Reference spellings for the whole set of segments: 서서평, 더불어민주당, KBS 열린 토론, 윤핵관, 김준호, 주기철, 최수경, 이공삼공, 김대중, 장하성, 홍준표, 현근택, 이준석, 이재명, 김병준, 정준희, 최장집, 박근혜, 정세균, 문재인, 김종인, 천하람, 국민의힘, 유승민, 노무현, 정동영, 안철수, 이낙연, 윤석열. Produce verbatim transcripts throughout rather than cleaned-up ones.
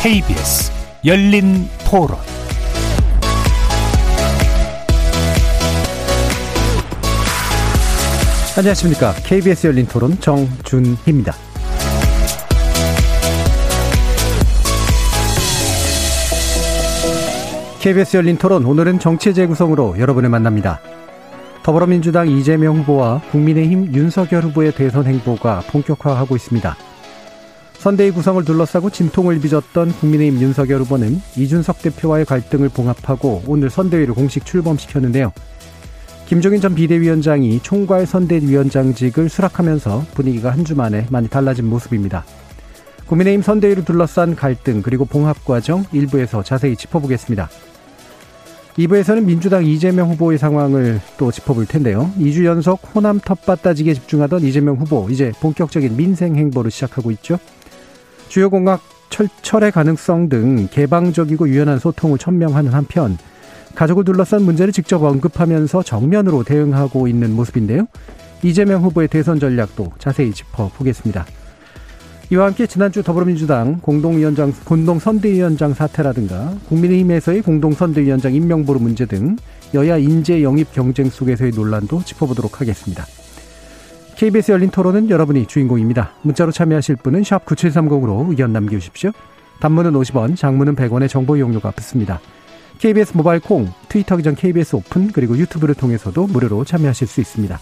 케이비에스 열린 토론. 안녕하십니까. 케이비에스 열린 토론 정준희입니다. 케이비에스 열린 토론, 오늘은 정치 재구성으로 여러분을 만납니다. 더불어민주당 이재명 후보와 국민의힘 윤석열 후보의 대선 행보가 본격화하고 있습니다. 선대위 구성을 둘러싸고 진통을 빚었던 국민의힘 윤석열 후보는 이준석 대표와의 갈등을 봉합하고 오늘 선대위를 공식 출범시켰는데요. 김종인 전 비대위원장이 총괄 선대위원장직을 수락하면서 분위기가 한 주 만에 많이 달라진 모습입니다. 국민의힘 선대위를 둘러싼 갈등, 그리고 봉합 과정 일 부에서 자세히 짚어보겠습니다. 이 부에서는 민주당 이재명 후보의 상황을 또 짚어볼 텐데요. 이 주 연속 호남 텃밭 따지기에 집중하던 이재명 후보, 이제 본격적인 민생 행보를 시작하고 있죠. 주요 공약 철철의 가능성 등 개방적이고 유연한 소통을 천명하는 한편, 가족을 둘러싼 문제를 직접 언급하면서 정면으로 대응하고 있는 모습인데요. 이재명 후보의 대선 전략도 자세히 짚어보겠습니다. 이와 함께 지난주 더불어민주당 공동위원장, 공동선대위원장 사태라든가 국민의힘에서의 공동선대위원장 임명보루 문제 등 여야 인재 영입 경쟁 속에서의 논란도 짚어보도록 하겠습니다. 케이비에스 열린 토론은 여러분이 주인공입니다. 문자로 참여하실 분은 샵 구칠삼공으로 의견 남겨주십시오. 단문은 오십 원, 장문은 백 원의 정보 이용료가 붙습니다. 케이비에스 모바일 콩, 트위터 기전 케이비에스 오픈, 그리고 유튜브를 통해서도 무료로 참여하실 수 있습니다.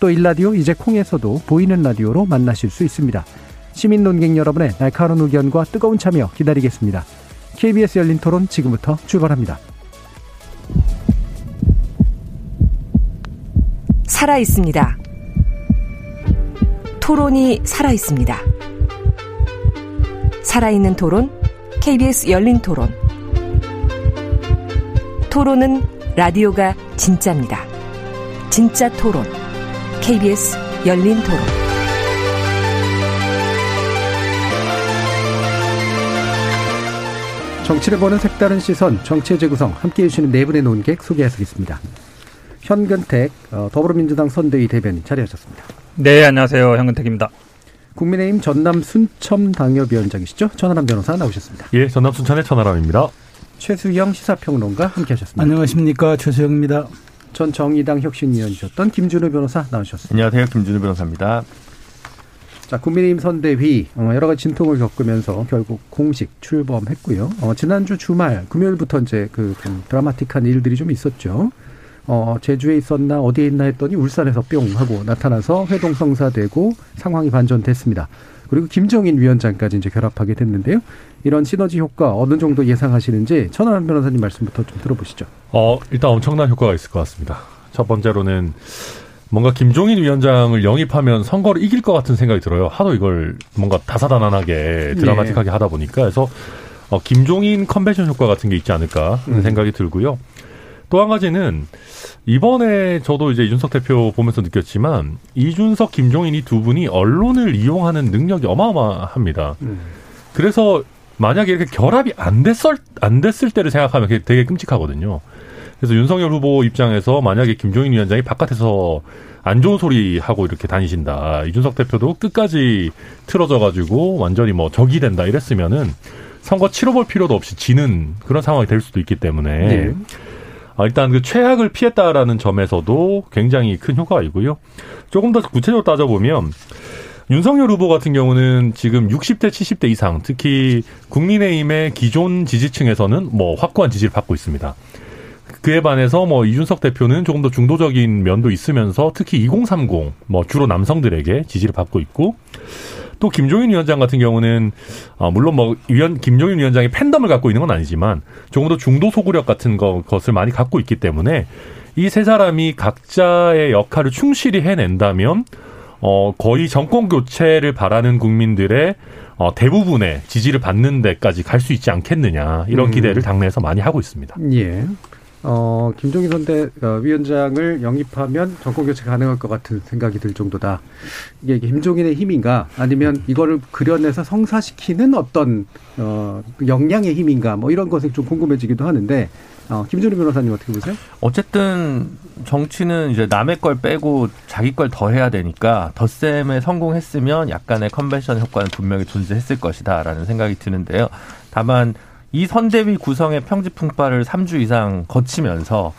또 일라디오, 이제 콩에서도 보이는 라디오로 만나실 수 있습니다. 시민 논객 여러분의 날카로운 의견과 뜨거운 참여 기다리겠습니다. 케이비에스 열린 토론, 지금부터 출발합니다. 살아있습니다. 토론이 살아있습니다. 살아있는 토론, 케이비에스 열린 토론. 토론은 라디오가 진짜입니다. 진짜 토론, 케이비에스 열린 토론. 정치를 보는 색다른 시선, 정치의 재구성, 함께해 주시는 네 분의 논객 소개하시겠습니다. 현근택 더불어민주당 선대위 대변인 자리하셨습니다. 네, 안녕하세요. 현근택입니다. 국민의힘 전남 순천 당협위원장이시죠. 천하람 변호사 나오셨습니다. 예, 전남 순천의 천하람입니다. 최수경 시사평론가 함께하셨습니다. 안녕하십니까. 최수경입니다. 전 정의당 혁신위원이셨던 김준호 변호사 나오셨습니다. 안녕하세요. 김준호 변호사입니다. 자, 국민의힘 선대위 여러 가지 진통을 겪으면서 결국 공식 출범했고요. 어, 지난주 주말 금요일부터 이제 그 좀 드라마틱한 일들이 좀 있었죠. 어, 제주에 있었나 어디에 있나 했더니 울산에서 뿅 하고 나타나서 회동 성사되고 상황이 반전됐습니다. 그리고 김종인 위원장까지 이제 결합하게 됐는데요. 이런 시너지 효과 어느 정도 예상하시는지 천하람 변호사님 말씀부터 좀 들어보시죠. 어, 일단 엄청난 효과가 있을 것 같습니다. 첫 번째로는 뭔가 김종인 위원장을 영입하면 선거를 이길 것 같은 생각이 들어요. 하도 이걸 뭔가 다사다난하게 드라마틱하게 하다 보니까. 그래서 어, 김종인 컨벤션 효과 같은 게 있지 않을까 하는 음. 생각이 들고요. 또 한 가지는 이번에 저도 이제 이준석 대표 보면서 느꼈지만 이준석, 김종인 이 두 분이 언론을 이용하는 능력이 어마어마합니다. 음. 그래서 만약에 이렇게 결합이 안 됐을, 안 됐을 때를 생각하면 그게 되게 끔찍하거든요. 그래서 윤석열 후보 입장에서 만약에 김종인 위원장이 바깥에서 안 좋은 소리 하고 이렇게 다니신다, 이준석 대표도 끝까지 틀어져가지고 완전히 뭐 적이 된다 이랬으면은 선거 치러볼 필요도 없이 지는 그런 상황이 될 수도 있기 때문에 네. 아, 일단 그 최악을 피했다라는 점에서도 굉장히 큰 효과가 있고요. 조금 더 구체적으로 따져보면 윤석열 후보 같은 경우는 지금 육십 대 칠십 대 이상, 특히 국민의힘의 기존 지지층에서는 뭐 확고한 지지를 받고 있습니다. 그에 반해서 뭐 이준석 대표는 조금 더 중도적인 면도 있으면서 특히 이공삼공, 뭐 주로 남성들에게 지지를 받고 있고, 또 김종인 위원장 같은 경우는 아 물론 뭐 위원 김종인 위원장이 팬덤을 갖고 있는 건 아니지만 조금 더 중도 소구력 같은 거, 것을 많이 갖고 있기 때문에 이 세 사람이 각자의 역할을 충실히 해낸다면 어 거의 정권 교체를 바라는 국민들의 어, 대부분의 지지를 받는 데까지 갈 수 있지 않겠느냐, 이런 기대를 당내에서 많이 하고 있습니다. 예. 어, 김종인 선대 위원장을 영입하면 정권 교체 가능할 것 같은 생각이 들 정도다. 이게 김종인의 힘인가, 아니면 이거를 그려내서 성사시키는 어떤 어, 역량의 힘인가, 뭐 이런 것에 좀 궁금해지기도 하는데, 어, 김준호 변호사님 어떻게 보세요? 어쨌든 정치는 이제 남의 걸 빼고 자기 걸 더 해야 되니까 덧셈에 성공했으면 약간의 컨벤션 효과는 분명히 존재했을 것이다라는 생각이 드는데요. 다만 이 선대위 구성의 평지풍파를 삼 주 이상 거치면서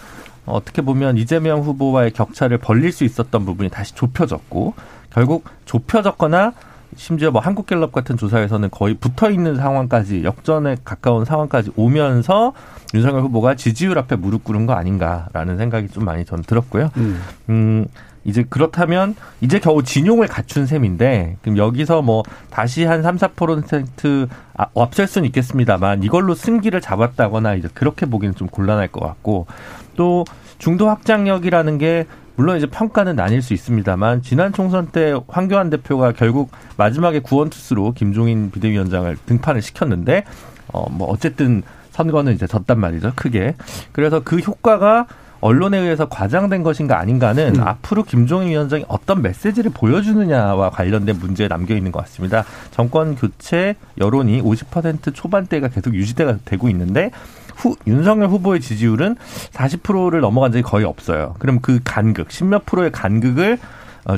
어떻게 보면 이재명 후보와의 격차를 벌릴 수 있었던 부분이 다시 좁혀졌고 결국 좁혀졌거나 심지어 뭐 한국갤럽 같은 조사에서는 거의 붙어있는 상황까지 역전에 가까운 상황까지 오면서 윤석열 후보가 지지율 앞에 무릎 꿇은 거 아닌가라는 생각이 좀 많이 저는 들었고요. 음. 음, 이제 그렇다면 이제 겨우 진용을 갖춘 셈인데 그럼 여기서 뭐 다시 한 삼, 사 퍼센트 아, 앞설 수는 있겠습니다만 이걸로 승기를 잡았다거나 이제 그렇게 보기는 좀 곤란할 것 같고 또 중도 확장력이라는 게 물론 이제 평가는 나뉠 수 있습니다만 지난 총선 때 황교안 대표가 결국 마지막에 구원투수로 김종인 비대위원장을 등판을 시켰는데 어, 뭐 어쨌든 선거는 이제 졌단 말이죠. 크게. 그래서 그 효과가 언론에 의해서 과장된 것인가 아닌가는 음. 앞으로 김종인 위원장이 어떤 메시지를 보여주느냐와 관련된 문제에 남겨있는 것 같습니다. 정권 교체 여론이 오십 퍼센트 초반대가 계속 유지가 되고 있는데 후, 윤석열 후보의 지지율은 사십 퍼센트를 넘어간 적이 거의 없어요. 그럼 그 간극, 십몇 프로의 간극을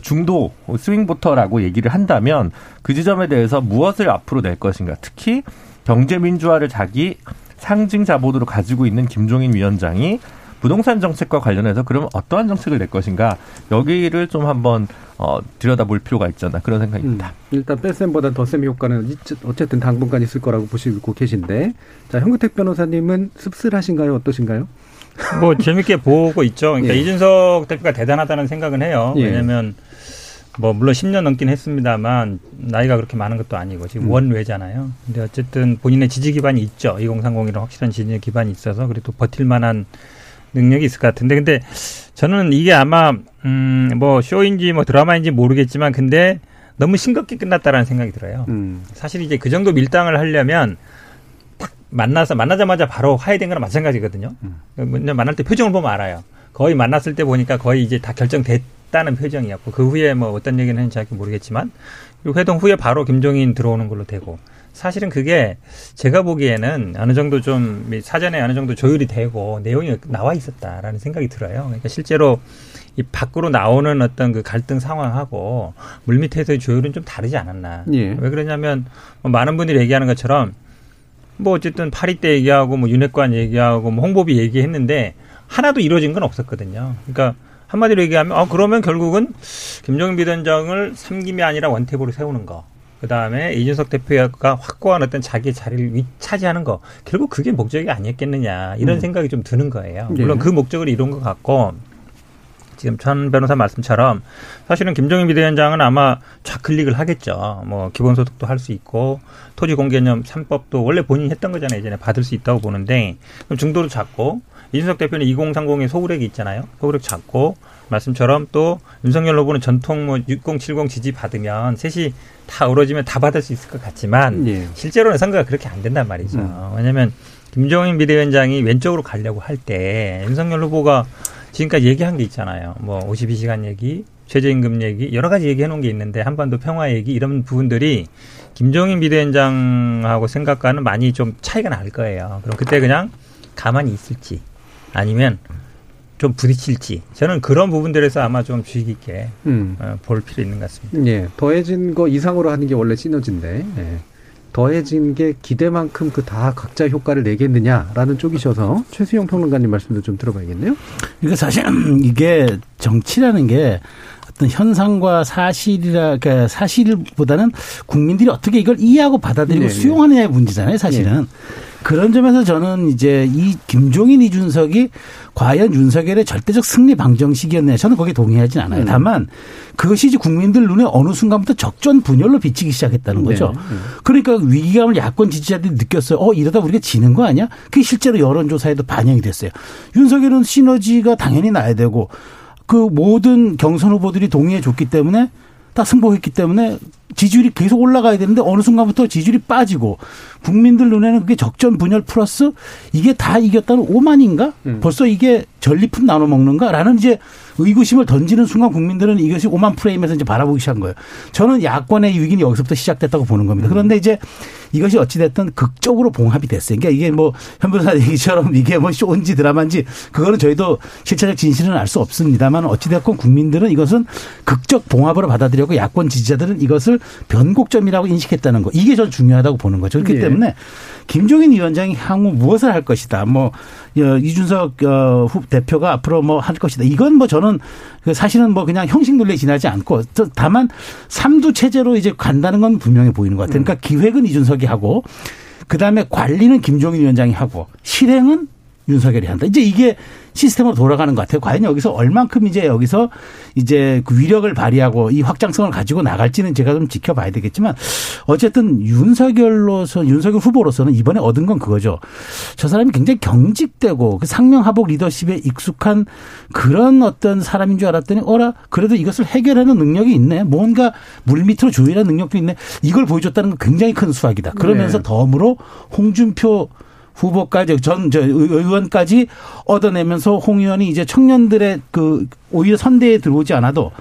중도 스윙보터라고 얘기를 한다면 그 지점에 대해서 무엇을 앞으로 낼 것인가. 특히 경제민주화를 자기 상징 자본으로 가지고 있는 김종인 위원장이 부동산 정책과 관련해서 그러면 어떠한 정책을 낼 것인가. 여기를 좀 한번 어, 들여다볼 필요가 있잖아. 그런 생각입니다. 음, 일단 뺄셈보다 더셈의 효과는 어쨌든 당분간 있을 거라고 보시고 계신데 자 현근택 변호사님은 씁쓸하신가요? 어떠신가요? 뭐 재밌게 보고 있죠. 그러니까 예. 이준석 대표가 대단하다는 생각은 해요. 예. 왜냐하면 뭐 물론 십 년 넘긴 했습니다만 나이가 그렇게 많은 것도 아니고 지금 음. 원외잖아요. 근데 어쨌든 본인의 지지 기반이 있죠. 이공삼공이랑 확실한 지지 기반이 있어서 그래도 버틸 만한 능력이 있을 것 같은데 근데 저는 이게 아마 음, 뭐 쇼인지 뭐 드라마인지 모르겠지만 근데 너무 싱겁게 끝났다라는 생각이 들어요. 음. 사실 이제 그 정도 밀당을 하려면 딱 만나서 만나자마자 바로 화해된 거랑 마찬가지거든요. 음. 먼저 만날 때 표정을 보면 알아요. 거의 만났을 때 보니까 거의 이제 다 결정됐다는 표정이었고 그 후에 뭐 어떤 얘기는 했는지 정확히 모르겠지만 회동 후에 바로 김종인 들어오는 걸로 되고 사실은 그게 제가 보기에는 어느 정도 좀 사전에 어느 정도 조율이 되고 내용이 나와 있었다라는 생각이 들어요. 그러니까 실제로 이 밖으로 나오는 어떤 그 갈등 상황하고 물밑에서의 조율은 좀 다르지 않았나. 예. 왜 그러냐면 많은 분들이 얘기하는 것처럼 뭐 어쨌든 파리 때 얘기하고 뭐 윤핵관 얘기하고 뭐 홍보비 얘기했는데 하나도 이루어진 건 없었거든요. 그러니까 한마디로 얘기하면 어, 그러면 결국은 김종인 비대위원장을 삼김이 아니라 원탭으로 세우는 거. 그다음에 이준석 대표가 확고한 어떤 자기 자리를 차지하는 거. 결국 그게 목적이 아니었겠느냐. 이런 음. 생각이 좀 드는 거예요. 물론 네. 그 목적을 이룬 것 같고 지금 천 변호사 말씀처럼 사실은 김종인 비대위원장은 아마 좌클릭을 하겠죠. 뭐 기본소득도 할 수 있고 토지공개념 삼 법도 원래 본인이 했던 거잖아요. 예전에 받을 수 있다고 보는데 그럼 중도를 잡고 이준석 대표는 이공삼공의 소구력이 있잖아요. 소구력 잡고 말씀처럼 또 윤석열 후보는 전통 뭐 육십, 칠십 지지 받으면 셋이 다 어우러지면 다 받을 수 있을 것 같지만 예. 실제로는 선거가 그렇게 안 된단 말이죠. 음. 왜냐하면 김종인 비대위원장이 왼쪽으로 가려고 할 때 윤석열 후보가 지금까지 얘기한 게 있잖아요. 뭐 오십이 시간 얘기, 최저임금 얘기 여러 가지 얘기해놓은 게 있는데 한반도 평화 얘기 이런 부분들이 김종인 비대위원장하고 생각과는 많이 좀 차이가 날 거예요. 그럼 그때 그냥 가만히 있을지 아니면 좀 부딪힐지 저는 그런 부분들에서 아마 좀 주의 깊게 음. 어, 볼 필요 있는 것 같습니다. 예, 더해진 거 이상으로 하는 게 원래 시너지인데 예. 더해진 게 기대만큼 그 다 각자 효과를 내겠느냐라는 쪽이셔서 최수영 평론가님 말씀도 좀 들어봐야겠네요. 그러니까 사실 이게 정치라는 게 어떤 현상과 사실이라 그러니까 사실보다는 국민들이 어떻게 이걸 이해하고 받아들이고 네, 수용하느냐의 문제잖아요. 사실은. 네. 그런 점에서 저는 이제 이 김종인 이준석이 과연 윤석열의 절대적 승리 방정식이었냐 저는 거기에 동의하진 않아요. 음. 다만 그것이 이제 국민들 눈에 어느 순간부터 적전 분열로 비치기 시작했다는 거죠. 네. 네. 그러니까 위기감을 야권 지지자들이 느꼈어요. 어 이러다 우리가 지는 거 아니야? 그게 실제로 여론조사에도 반영이 됐어요. 윤석열은 시너지가 당연히 나야 되고 그 모든 경선 후보들이 동의해줬기 때문에 다 승복했기 때문에 지지율이 계속 올라가야 되는데 어느 순간부터 지지율이 빠지고 국민들 눈에는 그게 적전 분열 플러스 이게 다 이겼다는 오만인가? 음. 벌써 이게 전리품 나눠 먹는가라는 이제 의구심을 던지는 순간 국민들은 이것이 오만 프레임에서 이제 바라보기 시작한 거예요. 저는 야권의 위기는 여기서부터 시작됐다고 보는 겁니다. 그런데 이제 이것이 어찌됐든 극적으로 봉합이 됐어요. 그러니까 이게 뭐 현 변호사 얘기처럼 이게 뭐 쇼인지 드라마인지 그거는 저희도 실체적 진실은 알 수 없습니다만 어찌됐건 국민들은 이것은 극적 봉합으로 받아들였고 야권 지지자들은 이것을 변곡점이라고 인식했다는 거. 이게 전 중요하다고 보는 거죠. 그렇기 예. 때문에 김종인 위원장이 향후 무엇을 할 것이다. 뭐 이준석 대표가 앞으로 뭐 할 것이다. 이건 뭐 저는 사실은 뭐 그냥 형식 논리에 지나지 않고 다만 삼두 체제로 이제 간다는 건 분명해 보이는 것 같아요. 그러니까 기획은 이준석이 하고 그다음에 관리는 김종인 위원장이 하고 실행은 윤석열이 한다. 이제 이게 시스템으로 돌아가는 것 같아요. 과연 여기서 얼만큼 이제 여기서 이제 그 위력을 발휘하고 이 확장성을 가지고 나갈지는 제가 좀 지켜봐야 되겠지만 어쨌든 윤석열로서 윤석열 후보로서는 이번에 얻은 건 그거죠. 저 사람이 굉장히 경직되고 그 상명하복 리더십에 익숙한 그런 어떤 사람인 줄 알았더니 어라 그래도 이것을 해결하는 능력이 있네. 뭔가 물밑으로 조율하는 능력도 있네. 이걸 보여줬다는 건 굉장히 큰 수확이다. 그러면서 네. 덤으로 홍준표 후보까지 전 저 의원까지 얻어내면서 홍 의원이 이제 청년들의 그 오히려 선대에 들어오지 않아도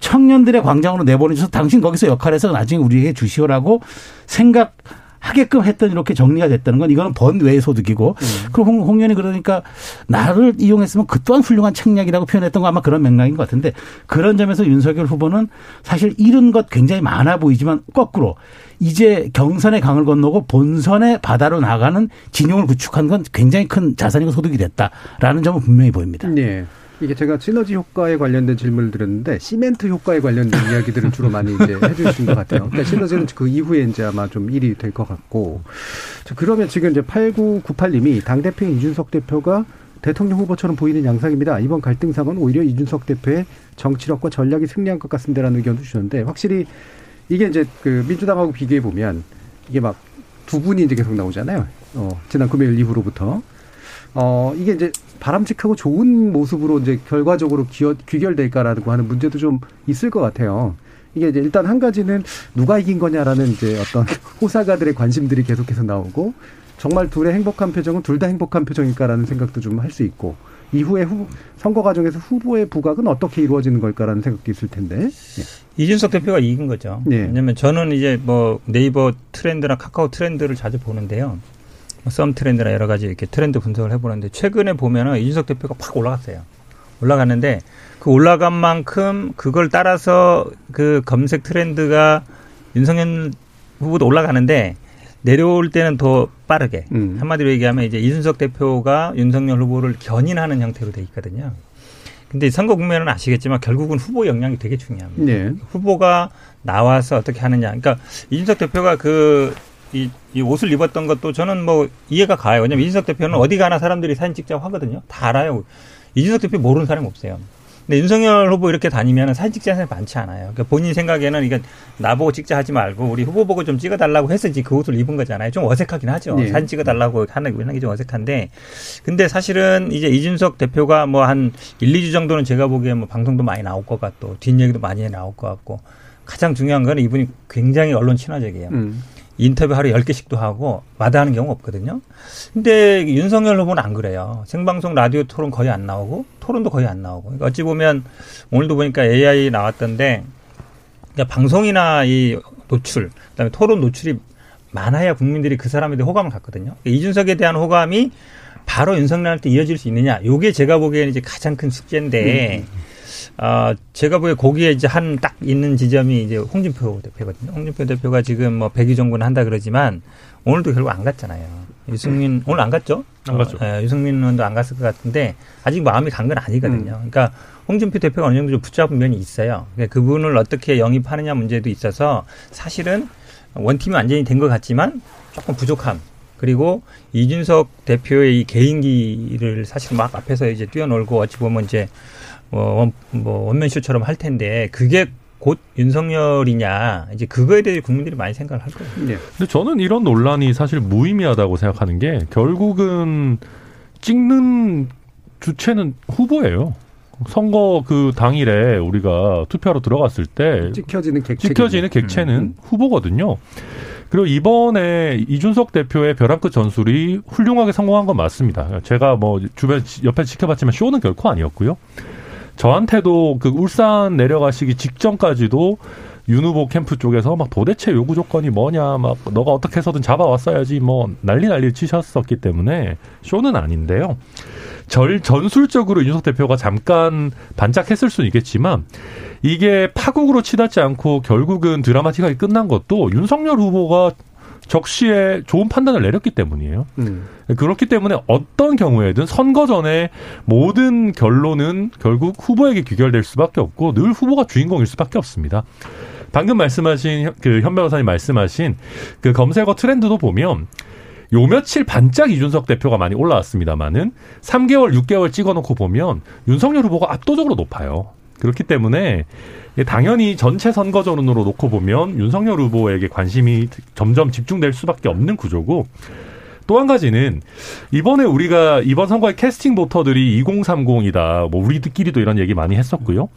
청년들의 광장으로 내보내줘서 당신 거기서 역할해서 나중에 우리에게 주시오라고 생각하게끔 했던 이렇게 정리가 됐다는 건 이거는 번외의 소득이고 음. 그리고 홍, 홍 의원이 그러니까 나를 이용했으면 그 또한 훌륭한 책략이라고 표현했던 거 아마 그런 맥락인 것 같은데 그런 점에서 윤석열 후보는 사실 잃은 것 굉장히 많아 보이지만 거꾸로 이제 경선의 강을 건너고 본선의 바다로 나가는 진영을 구축한 건 굉장히 큰 자산이고 소득이 됐다라는 점은 분명히 보입니다. 네. 이게 제가 시너지 효과에 관련된 질문을 드렸는데 시멘트 효과에 관련된 이야기들을 주로 많이 이제 해주신 것 같아요. 그러니까 시너지는 그 이후에 이제 아마 좀 일이 될 것 같고. 자, 그러면 지금 이제 팔구구팔 님이 당대표인 이준석 대표가 대통령 후보처럼 보이는 양상입니다. 이번 갈등상은 오히려 이준석 대표의 정치력과 전략이 승리한 것 같습니다라는 의견도 주셨는데 확실히 이게 이제 그 민주당하고 비교해 보면 이게 막 두 분이 이제 계속 나오잖아요. 어, 지난 금요일 이후로부터 어 이게 이제 바람직하고 좋은 모습으로 이제 결과적으로 귀어, 귀결될까라고 하는 문제도 좀 있을 것 같아요. 이게 이제 일단 한 가지는 누가 이긴 거냐라는 이제 어떤 호사가들의 관심들이 계속해서 나오고 정말 둘의 행복한 표정은 둘 다 행복한 표정일까라는 생각도 좀 할 수 있고 이후에 후, 선거 과정에서 후보의 부각은 어떻게 이루어지는 걸까라는 생각도 있을 텐데. 예. 이준석 대표가 이긴 거죠. 예. 왜냐하면 저는 이제 뭐 네이버 트렌드나 카카오 트렌드를 자주 보는데요. 썸 트렌드나 여러 가지 이렇게 트렌드 분석을 해보는데 최근에 보면은 이준석 대표가 팍 올라갔어요. 올라갔는데 그 올라간 만큼 그걸 따라서 그 검색 트렌드가 윤석열 후보도 올라가는데 내려올 때는 더 빠르게 음. 한마디로 얘기하면 이제 이준석 대표가 윤석열 후보를 견인하는 형태로 돼 있거든요. 근데 선거 국면은 아시겠지만 결국은 후보 역량이 되게 중요합니다. 네. 후보가 나와서 어떻게 하느냐. 그러니까 이준석 대표가 그 이, 이 옷을 입었던 것도 저는 뭐 이해가 가요. 왜냐면 이준석 대표는 어디 가나 사람들이 사진 찍자고 하거든요. 다 알아요. 이준석 대표 모르는 사람이 없어요. 근데 윤석열 후보 이렇게 다니면 사진 찍자는 사람이 많지 않아요. 그러니까 본인 생각에는 이게 나보고 찍자 하지 말고 우리 후보 보고 좀 찍어달라고 해서 이제 그 옷을 입은 거잖아요. 좀 어색하긴 하죠. 네. 사진 찍어달라고 하는 게 좀 어색한데. 근데 사실은 이제 이준석 대표가 뭐 한 일, 이 주 정도는 제가 보기에 뭐 방송도 많이 나올 것 같고 뒷얘기도 많이 나올 것 같고 가장 중요한 거는 이분이 굉장히 언론 친화적이에요. 음. 인터뷰 하루 열 개씩도 하고 마다하는 경우 없거든요. 근데 윤석열 후보는 안 그래요. 생방송 라디오 토론 거의 안 나오고 토론도 거의 안 나오고. 그러니까 어찌 보면 오늘도 보니까 에이아이 나왔던데 그러니까 방송이나 이 노출, 그다음에 토론 노출이 많아야 국민들이 그 사람에 대해 호감을 갖거든요. 그러니까 이준석에 대한 호감이 바로 윤석열한테 이어질 수 있느냐. 이게 제가 보기에는 이제 가장 큰 숙제인데 음. 아, 제가 보기에 거기에 이제 한 딱 있는 지점이 이제 홍준표 대표거든요. 홍준표 대표가 지금 뭐 백의 정부는 한다 그러지만 오늘도 결국 안 갔잖아요. 유승민, 오늘 안 갔죠? 안 갔죠. 어, 예, 유승민 의원도 안 갔을 것 같은데 아직 마음이 간 건 아니거든요. 음. 그러니까 홍준표 대표가 어느 정도 좀 붙잡은 면이 있어요. 그러니까 그분을 어떻게 영입하느냐 문제도 있어서 사실은 원팀이 완전히 된 것 같지만 조금 부족함. 그리고 이준석 대표의 이 개인기를 사실 막 앞에서 이제 뛰어놀고 어찌 보면 이제 뭐, 뭐 원맨쇼처럼 할 텐데 그게 곧 윤석열이냐 이제 그거에 대해 국민들이 많이 생각을 할 거예요. 네. 근데 저는 이런 논란이 사실 무의미하다고 생각하는 게 결국은 찍는 주체는 후보예요. 선거 그 당일에 우리가 투표하러 들어갔을 때 찍혀지는, 찍혀지는 객체는 음. 후보거든요. 그리고 이번에 이준석 대표의 벼랑 끝 전술이 훌륭하게 성공한 건 맞습니다. 제가 뭐 주변 옆에서 지켜봤지만 쇼는 결코 아니었고요. 저한테도 그 울산 내려가시기 직전까지도 윤 후보 캠프 쪽에서 막 도대체 요구 조건이 뭐냐, 막 너가 어떻게 해서든 잡아왔어야지 뭐 난리 난리 치셨었기 때문에 쇼는 아닌데요. 절 전술적으로 윤석 대표가 잠깐 반짝했을 수는 있겠지만 이게 파국으로 치닫지 않고 결국은 드라마틱하게 끝난 것도 윤석열 후보가 적시에 좋은 판단을 내렸기 때문이에요. 음. 그렇기 때문에 어떤 경우에든 선거 전에 모든 결론은 결국 후보에게 귀결될 수밖에 없고 늘 후보가 주인공일 수밖에 없습니다. 방금 말씀하신 그 현 변호사님 말씀하신 그 검색어 트렌드도 보면 요 며칠 반짝 이준석 대표가 많이 올라왔습니다만은 삼 개월, 육 개월 찍어놓고 보면 윤석열 후보가 압도적으로 높아요. 그렇기 때문에 당연히 전체 선거전으로 놓고 보면 윤석열 후보에게 관심이 점점 집중될 수밖에 없는 구조고 또 한 가지는 이번에 우리가 이번 선거의 캐스팅 보터들이 이공삼공이다. 뭐 우리들끼리도 이런 얘기 많이 했었고요.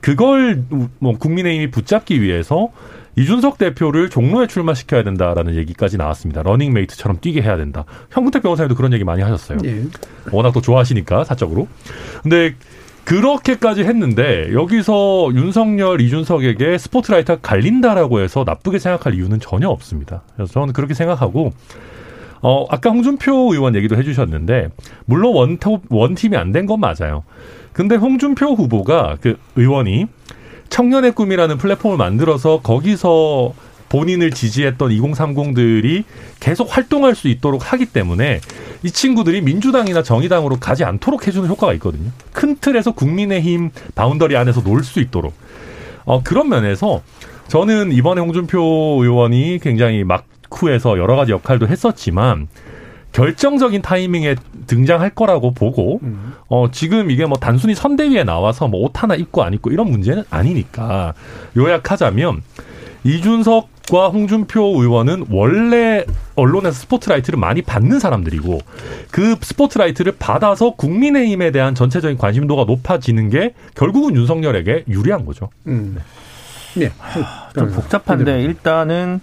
그걸 뭐 국민의힘이 붙잡기 위해서 이준석 대표를 종로에 출마시켜야 된다라는 얘기까지 나왔습니다. 러닝메이트처럼 뛰게 해야 된다. 현근택 변호사님도 그런 얘기 많이 하셨어요. 네. 워낙 또 좋아하시니까 사적으로. 근데 그렇게까지 했는데 여기서 윤석열, 이준석에게 스포트라이트가 갈린다라고 해서 나쁘게 생각할 이유는 전혀 없습니다. 그래서 저는 그렇게 생각하고 어 아까 홍준표 의원 얘기도 해주셨는데 물론 원톱, 원팀이 안 된 건 맞아요. 근데 홍준표 후보가 그 의원이 청년의 꿈이라는 플랫폼을 만들어서 거기서 본인을 지지했던 이공삼공들이 계속 활동할 수 있도록 하기 때문에 이 친구들이 민주당이나 정의당으로 가지 않도록 해주는 효과가 있거든요. 큰 틀에서 국민의힘 바운더리 안에서 놀 수 있도록. 어, 그런 면에서 저는 이번에 홍준표 의원이 굉장히 막후에서 여러 가지 역할도 했었지만 결정적인 타이밍에 등장할 거라고 보고 어 지금 이게 뭐 단순히 선대위에 나와서 뭐 옷 하나 입고 안 입고 이런 문제는 아니니까 요약하자면 이준석과 홍준표 의원은 원래 언론에서 스포트라이트를 많이 받는 사람들이고 그 스포트라이트를 받아서 국민의힘에 대한 전체적인 관심도가 높아지는 게 결국은 윤석열에게 유리한 거죠. 음. 네. 좀 복잡한데 일단은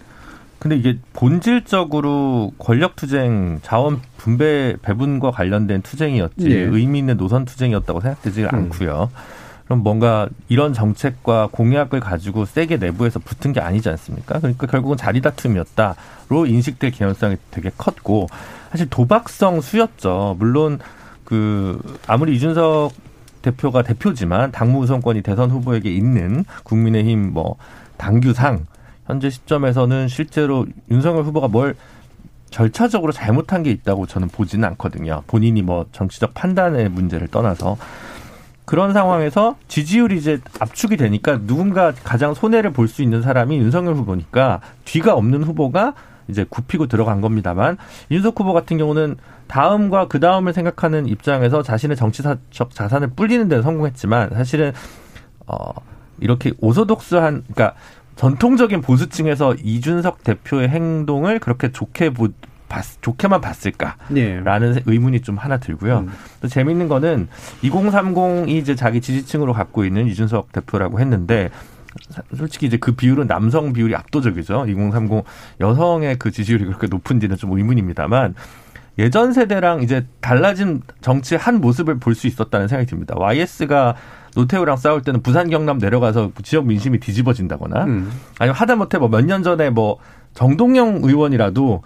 근데 이게 본질적으로 권력 투쟁, 자원 분배 배분과 관련된 투쟁이었지 예. 의미 있는 노선 투쟁이었다고 생각되지 음. 않고요. 그럼 뭔가 이런 정책과 공약을 가지고 세게 내부에서 붙은 게 아니지 않습니까? 그러니까 결국은 자리 다툼이었다로 인식될 개연성이 되게 컸고 사실 도박성 수였죠. 물론 그 아무리 이준석 대표가 대표지만 당무 우선권이 대선 후보에게 있는 국민의힘 뭐 당규상 현재 시점에서는 실제로 윤석열 후보가 뭘 절차적으로 잘못한 게 있다고 저는 보지는 않거든요. 본인이 뭐 정치적 판단의 문제를 떠나서. 그런 상황에서 지지율이 이제 압축이 되니까 누군가 가장 손해를 볼 수 있는 사람이 윤석열 후보니까 뒤가 없는 후보가 이제 굽히고 들어간 겁니다만 이준석 후보 같은 경우는 다음과 그다음을 생각하는 입장에서 자신의 정치적 자산을 불리는 데는 성공했지만 사실은 어 이렇게 오소독스한 그러니까 전통적인 보수층에서 이준석 대표의 행동을 그렇게 좋게 보, 봤, 좋게만 봤을까라는 네. 의문이 좀 하나 들고요. 음. 또 재미있는 거는 이공삼공이 이제 자기 지지층으로 갖고 있는 이준석 대표라고 했는데 솔직히 이제 그 비율은 남성 비율이 압도적이죠. 이공삼공 여성의 그 지지율이 그렇게 높은지는 좀 의문입니다만 예전 세대랑 이제 달라진 정치의 한 모습을 볼 수 있었다는 생각이 듭니다. 와이에스가 노태우랑 싸울 때는 부산 경남 내려가서 지역 민심이 뒤집어진다거나 음. 아니면 하다못해 뭐 몇 년 전에 뭐 정동영 의원이라도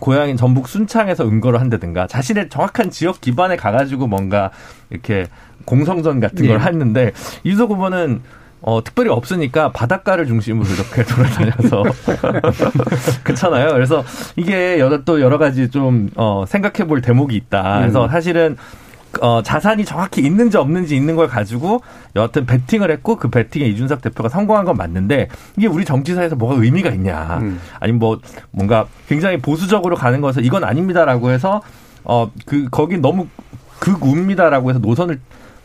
고향인 전북 순창에서 응거를 한다든가 자신의 정확한 지역 기반에 가가지고 뭔가 이렇게 공성전 같은 걸 예. 했는데 이준석 후보는 어, 특별히 없으니까 바닷가를 중심으로 이렇게 돌아다녀서. 그렇잖아요. 그래서 이게 여러, 또 여러 가지 좀, 어, 생각해 볼 대목이 있다. 그래서 음. 사실은, 어, 자산이 정확히 있는지 없는지 있는 걸 가지고 여하튼 배팅을 했고 그 배팅에 이준석 대표가 성공한 건 맞는데 이게 우리 정치사에서 뭐가 의미가 있냐. 음. 아니면 뭐, 뭔가 굉장히 보수적으로 가는 거에서 이건 아닙니다라고 해서, 어, 그, 거긴 너무 극우입니다라고 해서 노선을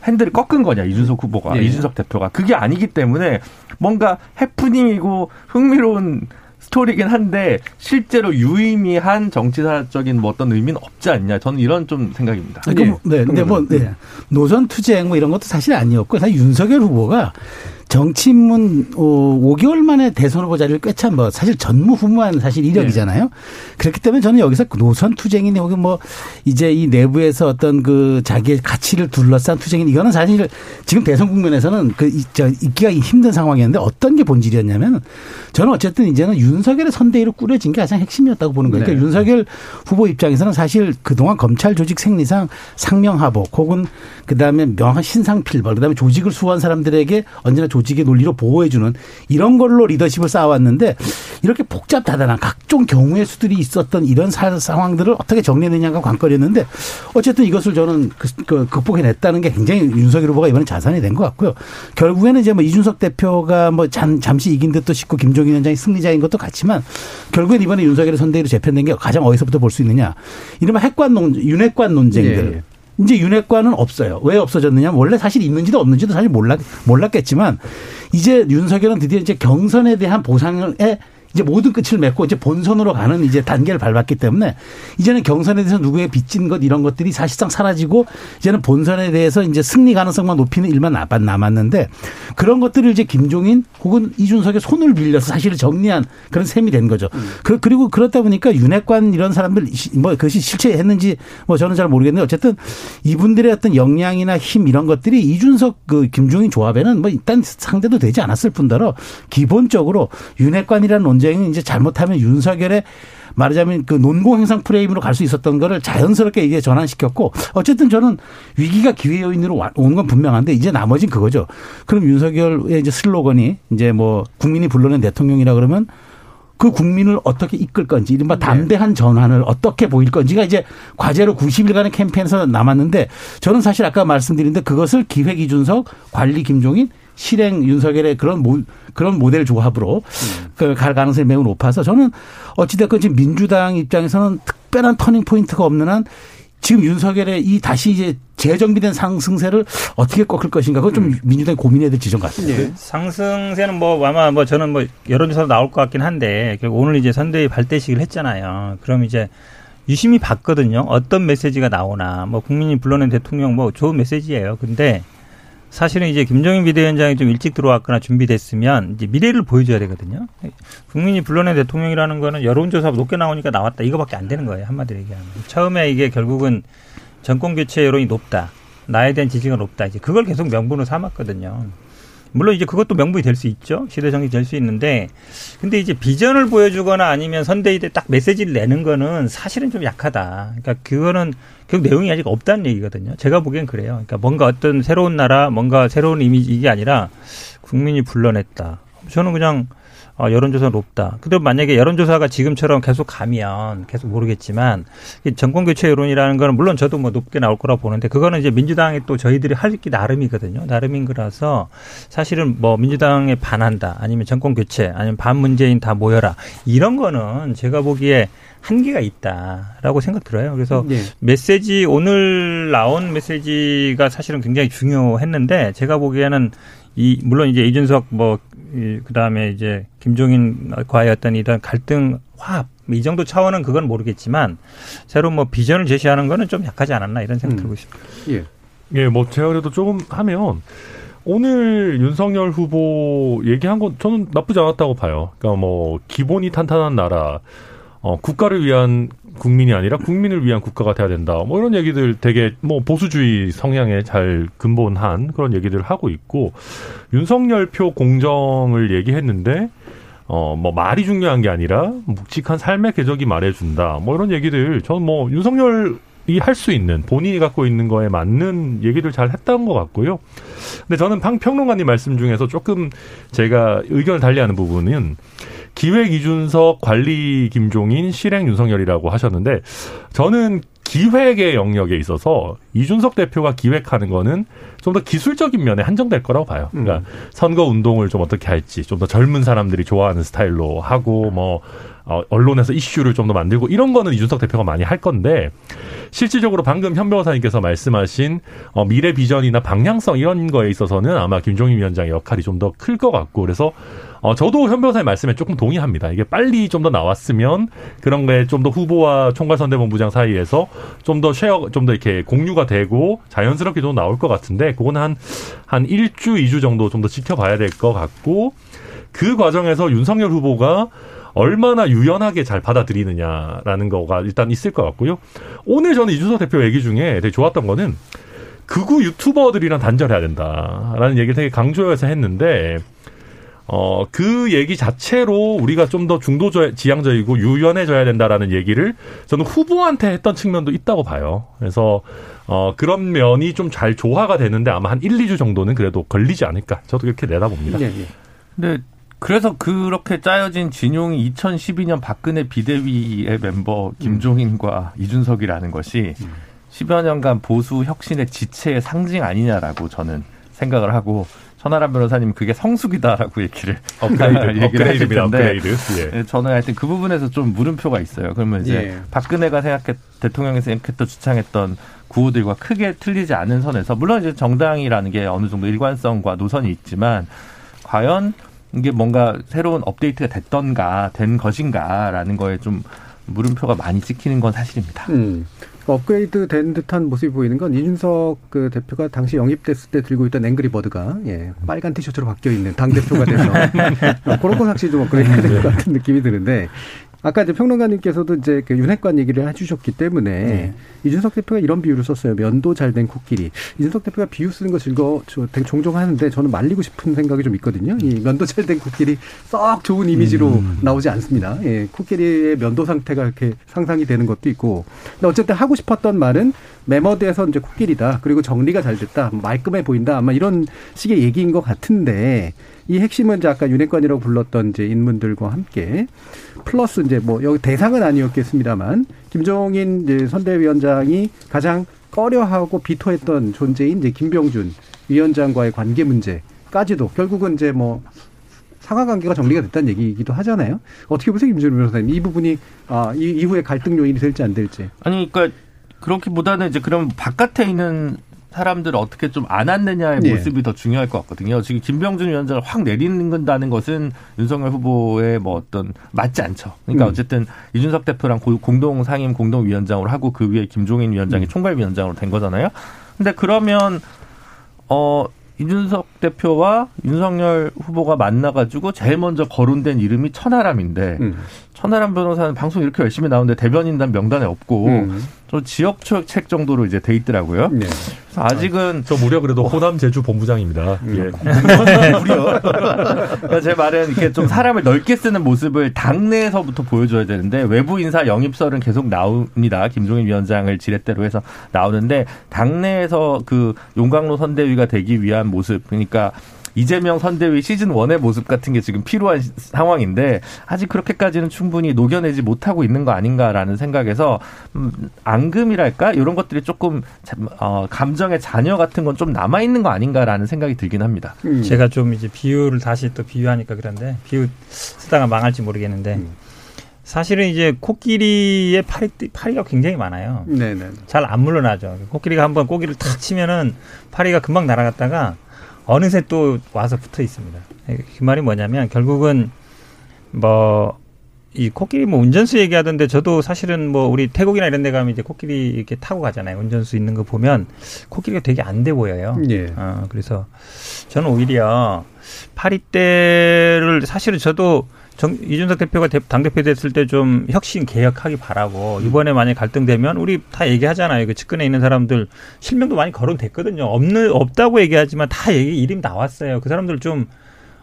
핸들을 꺾은 거냐 이준석 후보가 네. 이준석 대표가 그게 아니기 때문에 뭔가 해프닝이고 흥미로운 스토리긴 한데 실제로 유의미한 정치사적인 뭐 어떤 의미는 없지 않냐 저는 이런 좀 생각입니다. 그러니까 네, 네. 근데 뭐 네. 노선 투쟁 뭐 이런 것도 사실 아니었고 사실 윤석열 후보가 정치인문 오 개월 만에 대선 후보자를 꿰찬 뭐 사실 전무후무한 사실 이력이잖아요. 네. 그렇기 때문에 저는 여기서 노선 투쟁인 여기 뭐 이제 이 내부에서 어떤 그 자기의 가치를 둘러싼 투쟁인 이거는 사실 지금 대선 국면에서는 그 있기가 힘든 상황이었는데 어떤 게 본질이었냐면 저는 어쨌든 이제는 윤석열의 선대위로 꾸려진 게 가장 핵심이었다고 보는 거예요. 그러니까 네. 윤석열 후보 입장에서는 사실 그동안 검찰 조직 생리상 상명하복 혹은 그다음에 명확한 신상필벌 그다음에 조직을 수호한 사람들에게 언제나 조직의 논리로 보호해주는 이런 걸로 리더십을 쌓아왔는데 이렇게 복잡다단한 각종 경우의 수들이 있었던 이런 상황들을 어떻게 정리했느냐가 관건이었는데 어쨌든 이것을 저는 극복해냈다는 게 굉장히 윤석열 후보가 이번에 자산이 된 것 같고요. 결국에는 이제 뭐 이준석 대표가 뭐 잠, 잠시 이긴 듯도 싶고 김종인 위원장이 승리자인 것도 같지만 결국엔 이번에 윤석열의 선대위로 재편된 게 가장 어디서부터 볼 수 있느냐. 이른바 핵관 논쟁, 윤핵관 논쟁들. 예. 이제 윤핵관은 없어요. 왜 없어졌느냐? 원래 사실 있는지도 없는지도 사실 몰랐, 몰랐겠지만 이제 윤석열은 드디어 이제 경선에 대한 보상에 이제 모든 끝을 맺고 이제 본선으로 가는 이제 단계를 밟았기 때문에 이제는 경선에 대해서 누구의 빚진 것 이런 것들이 사실상 사라지고 이제는 본선에 대해서 이제 승리 가능성만 높이는 일만 남았는데 그런 것들을 이제 김종인 혹은 이준석의 손을 빌려서 사실을 정리한 그런 셈이 된 거죠. 음. 그리고 그렇다 보니까 윤핵관 이런 사람들 뭐 그것이 실체했는지 뭐 저는 잘 모르겠는데 어쨌든 이분들의 어떤 역량이나 힘 이런 것들이 이준석 그 김종인 조합에는 뭐 일단 상대도 되지 않았을 뿐더러 기본적으로 윤핵관이라는 논쟁 이제 잘못하면 윤석열의 말하자면 그 논공행상 프레임으로 갈 수 있었던 거를 자연스럽게 이게 전환시켰고 어쨌든 저는 위기가 기회 요인으로 온 건 분명한데 이제 나머지는 그거죠. 그럼 윤석열의 이제 슬로건이 이제 뭐 국민이 불러낸 대통령이라 그러면 그 국민을 어떻게 이끌 건지 이른바 담대한 전환을 어떻게 보일 건지가 이제 과제로 구십 일간의 캠페인에서 남았는데 저는 사실 아까 말씀드린 데 그것을 기획 이준석, 관리 김종인 실행 윤석열의 그런 모, 그런 모델 조합으로 음. 갈 가능성이 매우 높아서 저는 어찌됐건 지금 민주당 입장에서는 특별한 터닝 포인트가 없는 한 지금 윤석열의 이 다시 이제 재정비된 상승세를 어떻게 꺾을 것인가 그건 좀 음. 민주당이 고민해야 될 지점 같습니다. 네. 상승세는 뭐 아마 뭐 저는 뭐 여론조사도 나올 것 같긴 한데 결국 오늘 이제 선대위 발대식을 했잖아요. 그럼 이제 유심히 봤거든요. 어떤 메시지가 나오나 뭐 국민이 불러낸 대통령 뭐 좋은 메시지예요. 근데 사실은 이제 김종인 비대위원장이 좀 일찍 들어왔거나 준비됐으면 이제 미래를 보여줘야 되거든요. 국민이 불러낸 대통령이라는 거는 여론조사 높게 나오니까 나왔다. 이거밖에 안 되는 거예요. 한마디로 얘기하면. 처음에 이게 결국은 정권교체 여론이 높다. 나에 대한 지지가 높다. 이제 그걸 계속 명분으로 삼았거든요. 물론 이제 그것도 명분이 될 수 있죠. 시대정신이 될 수 있는데. 근데 이제 비전을 보여주거나 아니면 선대위 때 딱 메시지를 내는 거는 사실은 좀 약하다. 그러니까 그거는 결국 내용이 아직 없다는 얘기거든요. 제가 보기엔 그래요. 그러니까 뭔가 어떤 새로운 나라, 뭔가 새로운 이미지 이게 아니라 국민이 불러냈다. 저는 그냥 여론조사는 높다. 근데 만약에 여론조사가 지금처럼 계속 가면 계속 모르겠지만 정권교체 여론이라는 건 물론 저도 뭐 높게 나올 거라고 보는데 그거는 이제 민주당이 또 저희들이 할 게 나름이거든요. 나름인 거라서 사실은 뭐 민주당에 반한다. 아니면 정권교체 아니면 반문재인 다 모여라. 이런 거는 제가 보기에 한계가 있다라고 생각 들어요. 그래서 네. 메시지 오늘 나온 메시지가 사실은 굉장히 중요했는데 제가 보기에는 이 물론 이제 이준석 뭐 그다음에 이제 김종인과의 어떤 이런 갈등 화합 이 정도 차원은 그건 모르겠지만 새로운 뭐 비전을 제시하는 거는 좀 약하지 않았나 이런 생각 음. 들고 있습니다. 예. 예, 뭐 제가 그래도 조금 하면 오늘 윤석열 후보 얘기한 건 저는 나쁘지 않았다고 봐요. 그러니까 뭐 기본이 탄탄한 나라 어, 국가를 위한 국민이 아니라 국민을 위한 국가가 돼야 된다. 뭐 이런 얘기들 되게 뭐 보수주의 성향에 잘 근본한 그런 얘기들 하고 있고 윤석열 표 공정을 얘기했는데 어, 뭐 말이 중요한 게 아니라 묵직한 삶의 궤적이 말해준다. 뭐 이런 얘기들 저는 뭐 윤석열이 할 수 있는 본인이 갖고 있는 거에 맞는 얘기를 잘 했던 것 같고요. 근데 저는 방 평론가님 말씀 중에서 조금 제가 의견을 달리하는 부분은 기획 이준석, 관리 김종인, 실행 윤석열이라고 하셨는데 저는 기획의 영역에 있어서 이준석 대표가 기획하는 거는 좀 더 기술적인 면에 한정될 거라고 봐요. 그러니까 음. 선거 운동을 좀 어떻게 할지 좀 더 젊은 사람들이 좋아하는 스타일로 하고 뭐 언론에서 이슈를 좀 더 만들고 이런 거는 이준석 대표가 많이 할 건데 실질적으로 방금 현 변호사님께서 말씀하신 어, 미래 비전이나 방향성 이런 거에 있어서는 아마 김종인 위원장의 역할이 좀 더 클 것 같고, 그래서 어, 저도 현 변호사님 말씀에 조금 동의합니다. 이게 빨리 좀 더 나왔으면 그런 게 좀 더 후보와 총괄선대본부장 사이에서 좀 더 쉐어, 좀 더 이렇게 공유가 되고 자연스럽게 좀 나올 것 같은데, 그건 한, 한 일 주, 이 주 정도 좀 더 지켜봐야 될 것 같고, 그 과정에서 윤석열 후보가 얼마나 유연하게 잘 받아들이느냐라는 거가 일단 있을 것 같고요. 오늘 저는 이준석 대표 얘기 중에 되게 좋았던 거는 극우 유튜버들이랑 단절해야 된다라는 얘기를 되게 강조해서 했는데, 어, 그 얘기 자체로 우리가 좀 더 중도 지향적이고 유연해져야 된다라는 얘기를 저는 후보한테 했던 측면도 있다고 봐요. 그래서 어, 그런 면이 좀 잘 조화가 되는데 아마 한 일, 이 주 정도는 그래도 걸리지 않을까. 저도 그렇게 내다봅니다. 네, 네. 근데 그래서 그렇게 짜여진 진용이 이천십이 년 박근혜 비대위의 멤버 김종인과 음. 이준석이라는 것이 십여 년간 보수 혁신의 지체의 상징 아니냐라고 저는 생각을 하고, 천하람 변호사님 그게 성숙이다라고 얘기를 업그레이드, 업그레이드입니다. 업그레이드. 예. 저는 하여튼 그 부분에서 좀 물음표가 있어요. 그러면 이제 예. 박근혜가 생각했, 대통령이 생각했던 주창했던 구호들과 크게 틀리지 않은 선에서, 물론 이제 정당이라는 게 어느 정도 일관성과 노선이 있지만 과연 이게 뭔가 새로운 업데이트가 됐던가 된 것인가라는 거에 좀 물음표가 많이 찍히는 건 사실입니다. 음. 업그레이드 된 듯한 모습이 보이는 건 이준석 그 대표가 당시 영입됐을 때 들고 있던 앵그리버드가 예, 빨간 티셔츠로 바뀌어있는 당대표가 돼서 그런 건 확실히 좀 업그레이드가 된 것 같은 느낌이 드는데, 아까 이제 평론가님께서도 이제 그 윤핵관 얘기를 해주셨기 때문에 네. 이준석 대표가 이런 비유를 썼어요. 면도 잘된 코끼리. 이준석 대표가 비유 쓰는 거 즐거, 저 되게 종종 하는데 저는 말리고 싶은 생각이 좀 있거든요. 이 면도 잘된 코끼리 썩 좋은 이미지로 음. 나오지 않습니다. 예, 코끼리의 면도 상태가 이렇게 상상이 되는 것도 있고, 근데 어쨌든 하고 싶었던 말은 메머드에서 이제 코끼리다. 그리고 정리가 잘 됐다. 말끔해 보인다. 아마 이런 식의 얘기인 것 같은데. 이 핵심은 이제 아까 윤핵관이라고 불렀던 이제 인물들과 함께 플러스 이제 뭐 여기 대상은 아니었겠습니다만 김종인 이제 선대위원장이 가장 꺼려하고 비토했던 존재인 이제 김병준 위원장과의 관계 문제까지도 결국은 이제 뭐 상하 관계가 정리가 됐다는 얘기이기도 하잖아요. 어떻게 보세요, 김준호 변호사님? 이 부분이 아, 이 이후에 갈등 요인이 될지 안 될지. 아니 그러니까 그렇기보다는 이제 그럼 바깥에 있는 사람들을 어떻게 좀 안았느냐의 모습이 예. 더 중요할 것 같거든요. 지금 김병준 위원장을 확 내리는다는 것은 윤석열 후보의 뭐 어떤 맞지 않죠. 그러니까 음. 어쨌든 이준석 대표랑 공동 상임 공동 위원장으로 하고 그 위에 김종인 위원장이 음. 총괄 위원장으로 된 거잖아요. 근데 그러면 어 이준석 대표와 윤석열 후보가 만나가지고 제일 먼저 거론된 이름이 천하람인데 음. 천하람 변호사는 방송 이렇게 열심히 나오는데 대변인단 명단에 없고 음. 저 지역철책 정도로 이제 돼 있더라고요. 네. 그래서 아직은 아, 저 무려 그래도 호남 제주 본부장입니다. 예. 무려. 그러니까 제 말은 이렇게 좀 사람을 넓게 쓰는 모습을 당내에서부터 보여줘야 되는데 외부 인사 영입설은 계속 나옵니다. 김종인 위원장을 지렛대로 해서 나오는데 당내에서 그 용광로 선대위가 되기 위한 모습, 그러니까 이재명 선대위 시즌 일의 모습 같은 게 지금 필요한 상황인데 아직 그렇게까지는 충분히 녹여내지 못하고 있는 거 아닌가라는 생각에서 음, 앙금이랄까? 이런 것들이 조금 어, 감정의 잔여 같은 건 좀 남아있는 거 아닌가라는 생각이 들긴 합니다. 음. 제가 좀 이제 비유를 다시 또 비유하니까 그런데 비유 쓰다가 망할지 모르겠는데 음. 사실은 이제 코끼리의 팔이, 파리가 굉장히 많아요. 네네. 잘 안 물러나죠. 코끼리가 한번 고기를 탁 치면은 파리가 금방 날아갔다가 어느새 또 와서 붙어 있습니다. 그 말이 뭐냐면 결국은 뭐 이 코끼리 뭐 운전수 얘기하던데 저도 사실은 뭐 우리 태국이나 이런 데 가면 이제 코끼리 이렇게 타고 가잖아요. 운전수 있는 거 보면 코끼리가 되게 안 돼 보여요. 예. 어, 그래서 저는 오히려 파리 때를 사실은 저도 정, 이준석 대표가 당대표 됐을 때 좀 혁신 개혁하기 바라고 이번에 만약에 갈등되면 우리 다 얘기하잖아요. 그 측근에 있는 사람들 실명도 많이 거론됐거든요. 없는, 없다고 얘기하지만 다 얘기, 이름 나왔어요. 그 사람들 좀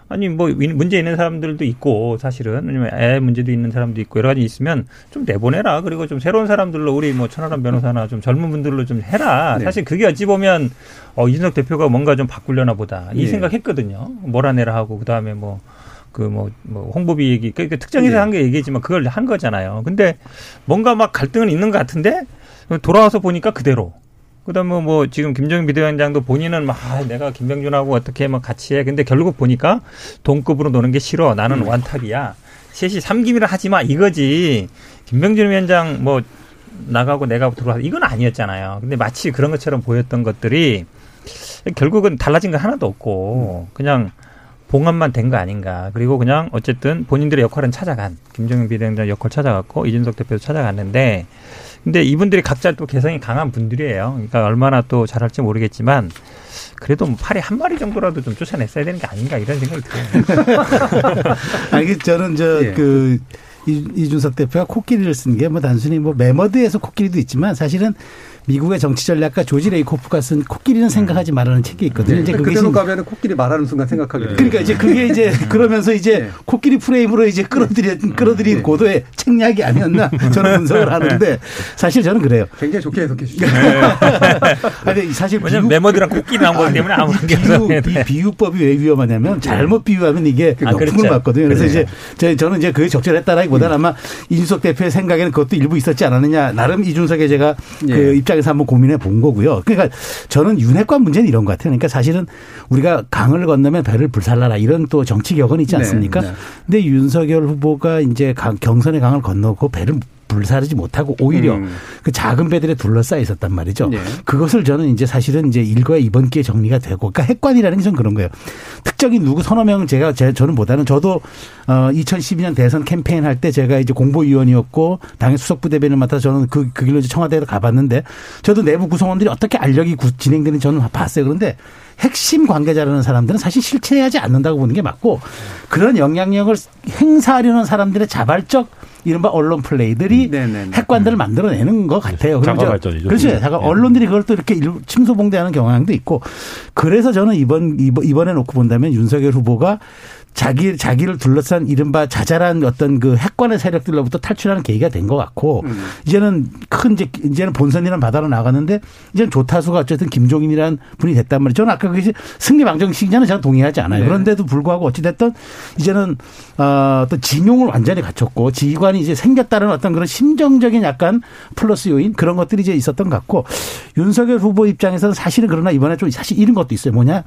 아니 뭐 문제 있는 사람들도 있고 사실은 왜냐면 애 문제도 있는 사람도 있고 여러 가지 있으면 좀 내보내라. 그리고 좀 새로운 사람들로 우리 뭐 천하람 변호사나 좀 젊은 분들로 좀 해라. 네. 사실 그게 어찌 보면 어, 이준석 대표가 뭔가 좀 바꾸려나 보다 이 네. 생각했거든요. 몰아내라 하고 그 다음에 뭐 그, 뭐, 뭐, 홍보비 얘기, 그러니까 특정해서 한 게 얘기지만 그걸 한 거잖아요. 근데 뭔가 막 갈등은 있는 것 같은데 돌아와서 보니까 그대로. 그 다음에 뭐 지금 김종인 비대위원장도 본인은 막 아, 내가 김병준하고 어떻게 막 같이 해. 근데 결국 보니까 동급으로 노는 게 싫어. 나는 음. 원탑이야. 셋이 삼김이라 하지 마. 이거지. 김병준 위원장 뭐 나가고 내가 들어와서 이건 아니었잖아요. 근데 마치 그런 것처럼 보였던 것들이 결국은 달라진 거 하나도 없고 그냥 봉합만 된 거 아닌가. 그리고 그냥 어쨌든 본인들의 역할은 찾아간, 김종인 비대위원장 역할 찾아갔고 이준석 대표도 찾아갔는데, 근데 이분들이 각자 또 개성이 강한 분들이에요. 그러니까 얼마나 또 잘할지 모르겠지만 그래도 뭐 파리 한 마리 정도라도 좀 쫓아냈어야 되는 게 아닌가 이런 생각이 들어요. 아니 저는 저 예. 그 이준석 대표가 코끼리를 쓴 게 뭐 단순히 뭐 매머드에서 코끼리도 있지만 사실은 미국의 정치 전략가 조지 레이코프가 쓴 코끼리는 생각하지 말라는 책이 있거든요. 네. 이제 그대로 가면 코끼리 말하는 순간 생각하게 돼요. 그러니까 이제 그게 이제 그러면서 이제 네. 코끼리 프레임으로 이제 끌어들인, 끌어들인 네. 고도의 책략이 아니었나 저는 분석을 하는데 사실 저는 그래요. 굉장히 좋게 해석해 주시죠. 네. 사실 왜냐면 메모드랑 코끼리 나온 것 때문에 아무런 비유, 이 비유법이 왜 위험하냐면 잘못 비유하면 이게 아, 높은 걸 맞거든요. 그래서 그래요. 이제 저는 이제 그게 적절했다라기보다는 음. 아마 이준석 대표의 생각에는 그것도 일부 있었지 않았느냐. 나름 이준석의 제가 예. 그 입장 그래서 한번 고민해 본 거고요. 그러니까 저는 윤핵관 문제는 이런 것 같아요. 그러니까 사실은 우리가 강을 건너면 배를 불살라라 이런 또 정치 격언이 있지 않습니까? 네, 네. 근데 윤석열 후보가 이제 경선의 강을 건너고 배를 불사르지 못하고 오히려 음. 그 작은 배들에 둘러싸여 있었단 말이죠. 네. 그것을 저는 이제 사실은 이제 일과 이번 기회에 정리가 되고, 그러니까 핵관이라는 게 좀 그런 거예요. 특정인 누구 서너 명 제가 제, 저는 보다는 저도 어, 이천십이 년 대선 캠페인 할 때 제가 이제 공보위원이었고 당의 수석부대변인을 맡아서 저는 그, 그 길로 이제 청와대로 가봤는데 저도 내부 구성원들이 어떻게 알력이 구, 진행되는지 저는 봤어요. 그런데 핵심 관계자라는 사람들은 사실 실체하지 않는다고 보는 게 맞고 그런 영향력을 행사하려는 사람들의 자발적 이른바 언론 플레이들이 네네네. 핵관들을 만들어내는 것 같아요. 자가 발전이죠. 그렇죠. 네. 언론들이 그걸 또 이렇게 침소봉대하는 경향도 있고 그래서 저는 이번, 이번에 놓고 본다면 윤석열 후보가 자기, 자기를 둘러싼 이른바 자잘한 어떤 그 핵관의 세력들로부터 탈출하는 계기가 된 것 같고, 음. 이제는 큰, 이제, 이제는 본선이라는 바다로 나가는데, 이제는 조타수가 어쨌든 김종인이라는 분이 됐단 말이에요. 저는 아까 그 승리 방정식이냐는 제가 동의하지 않아요. 네. 그런데도 불구하고 어찌됐든 이제는, 어, 또 진용을 완전히 갖췄고, 지휘관이 이제 생겼다는 어떤 그런 심정적인 약간 플러스 요인 그런 것들이 이제 있었던 것 같고, 윤석열 후보 입장에서는 사실은 그러나 이번에 좀 사실 잃은 것도 있어요. 뭐냐.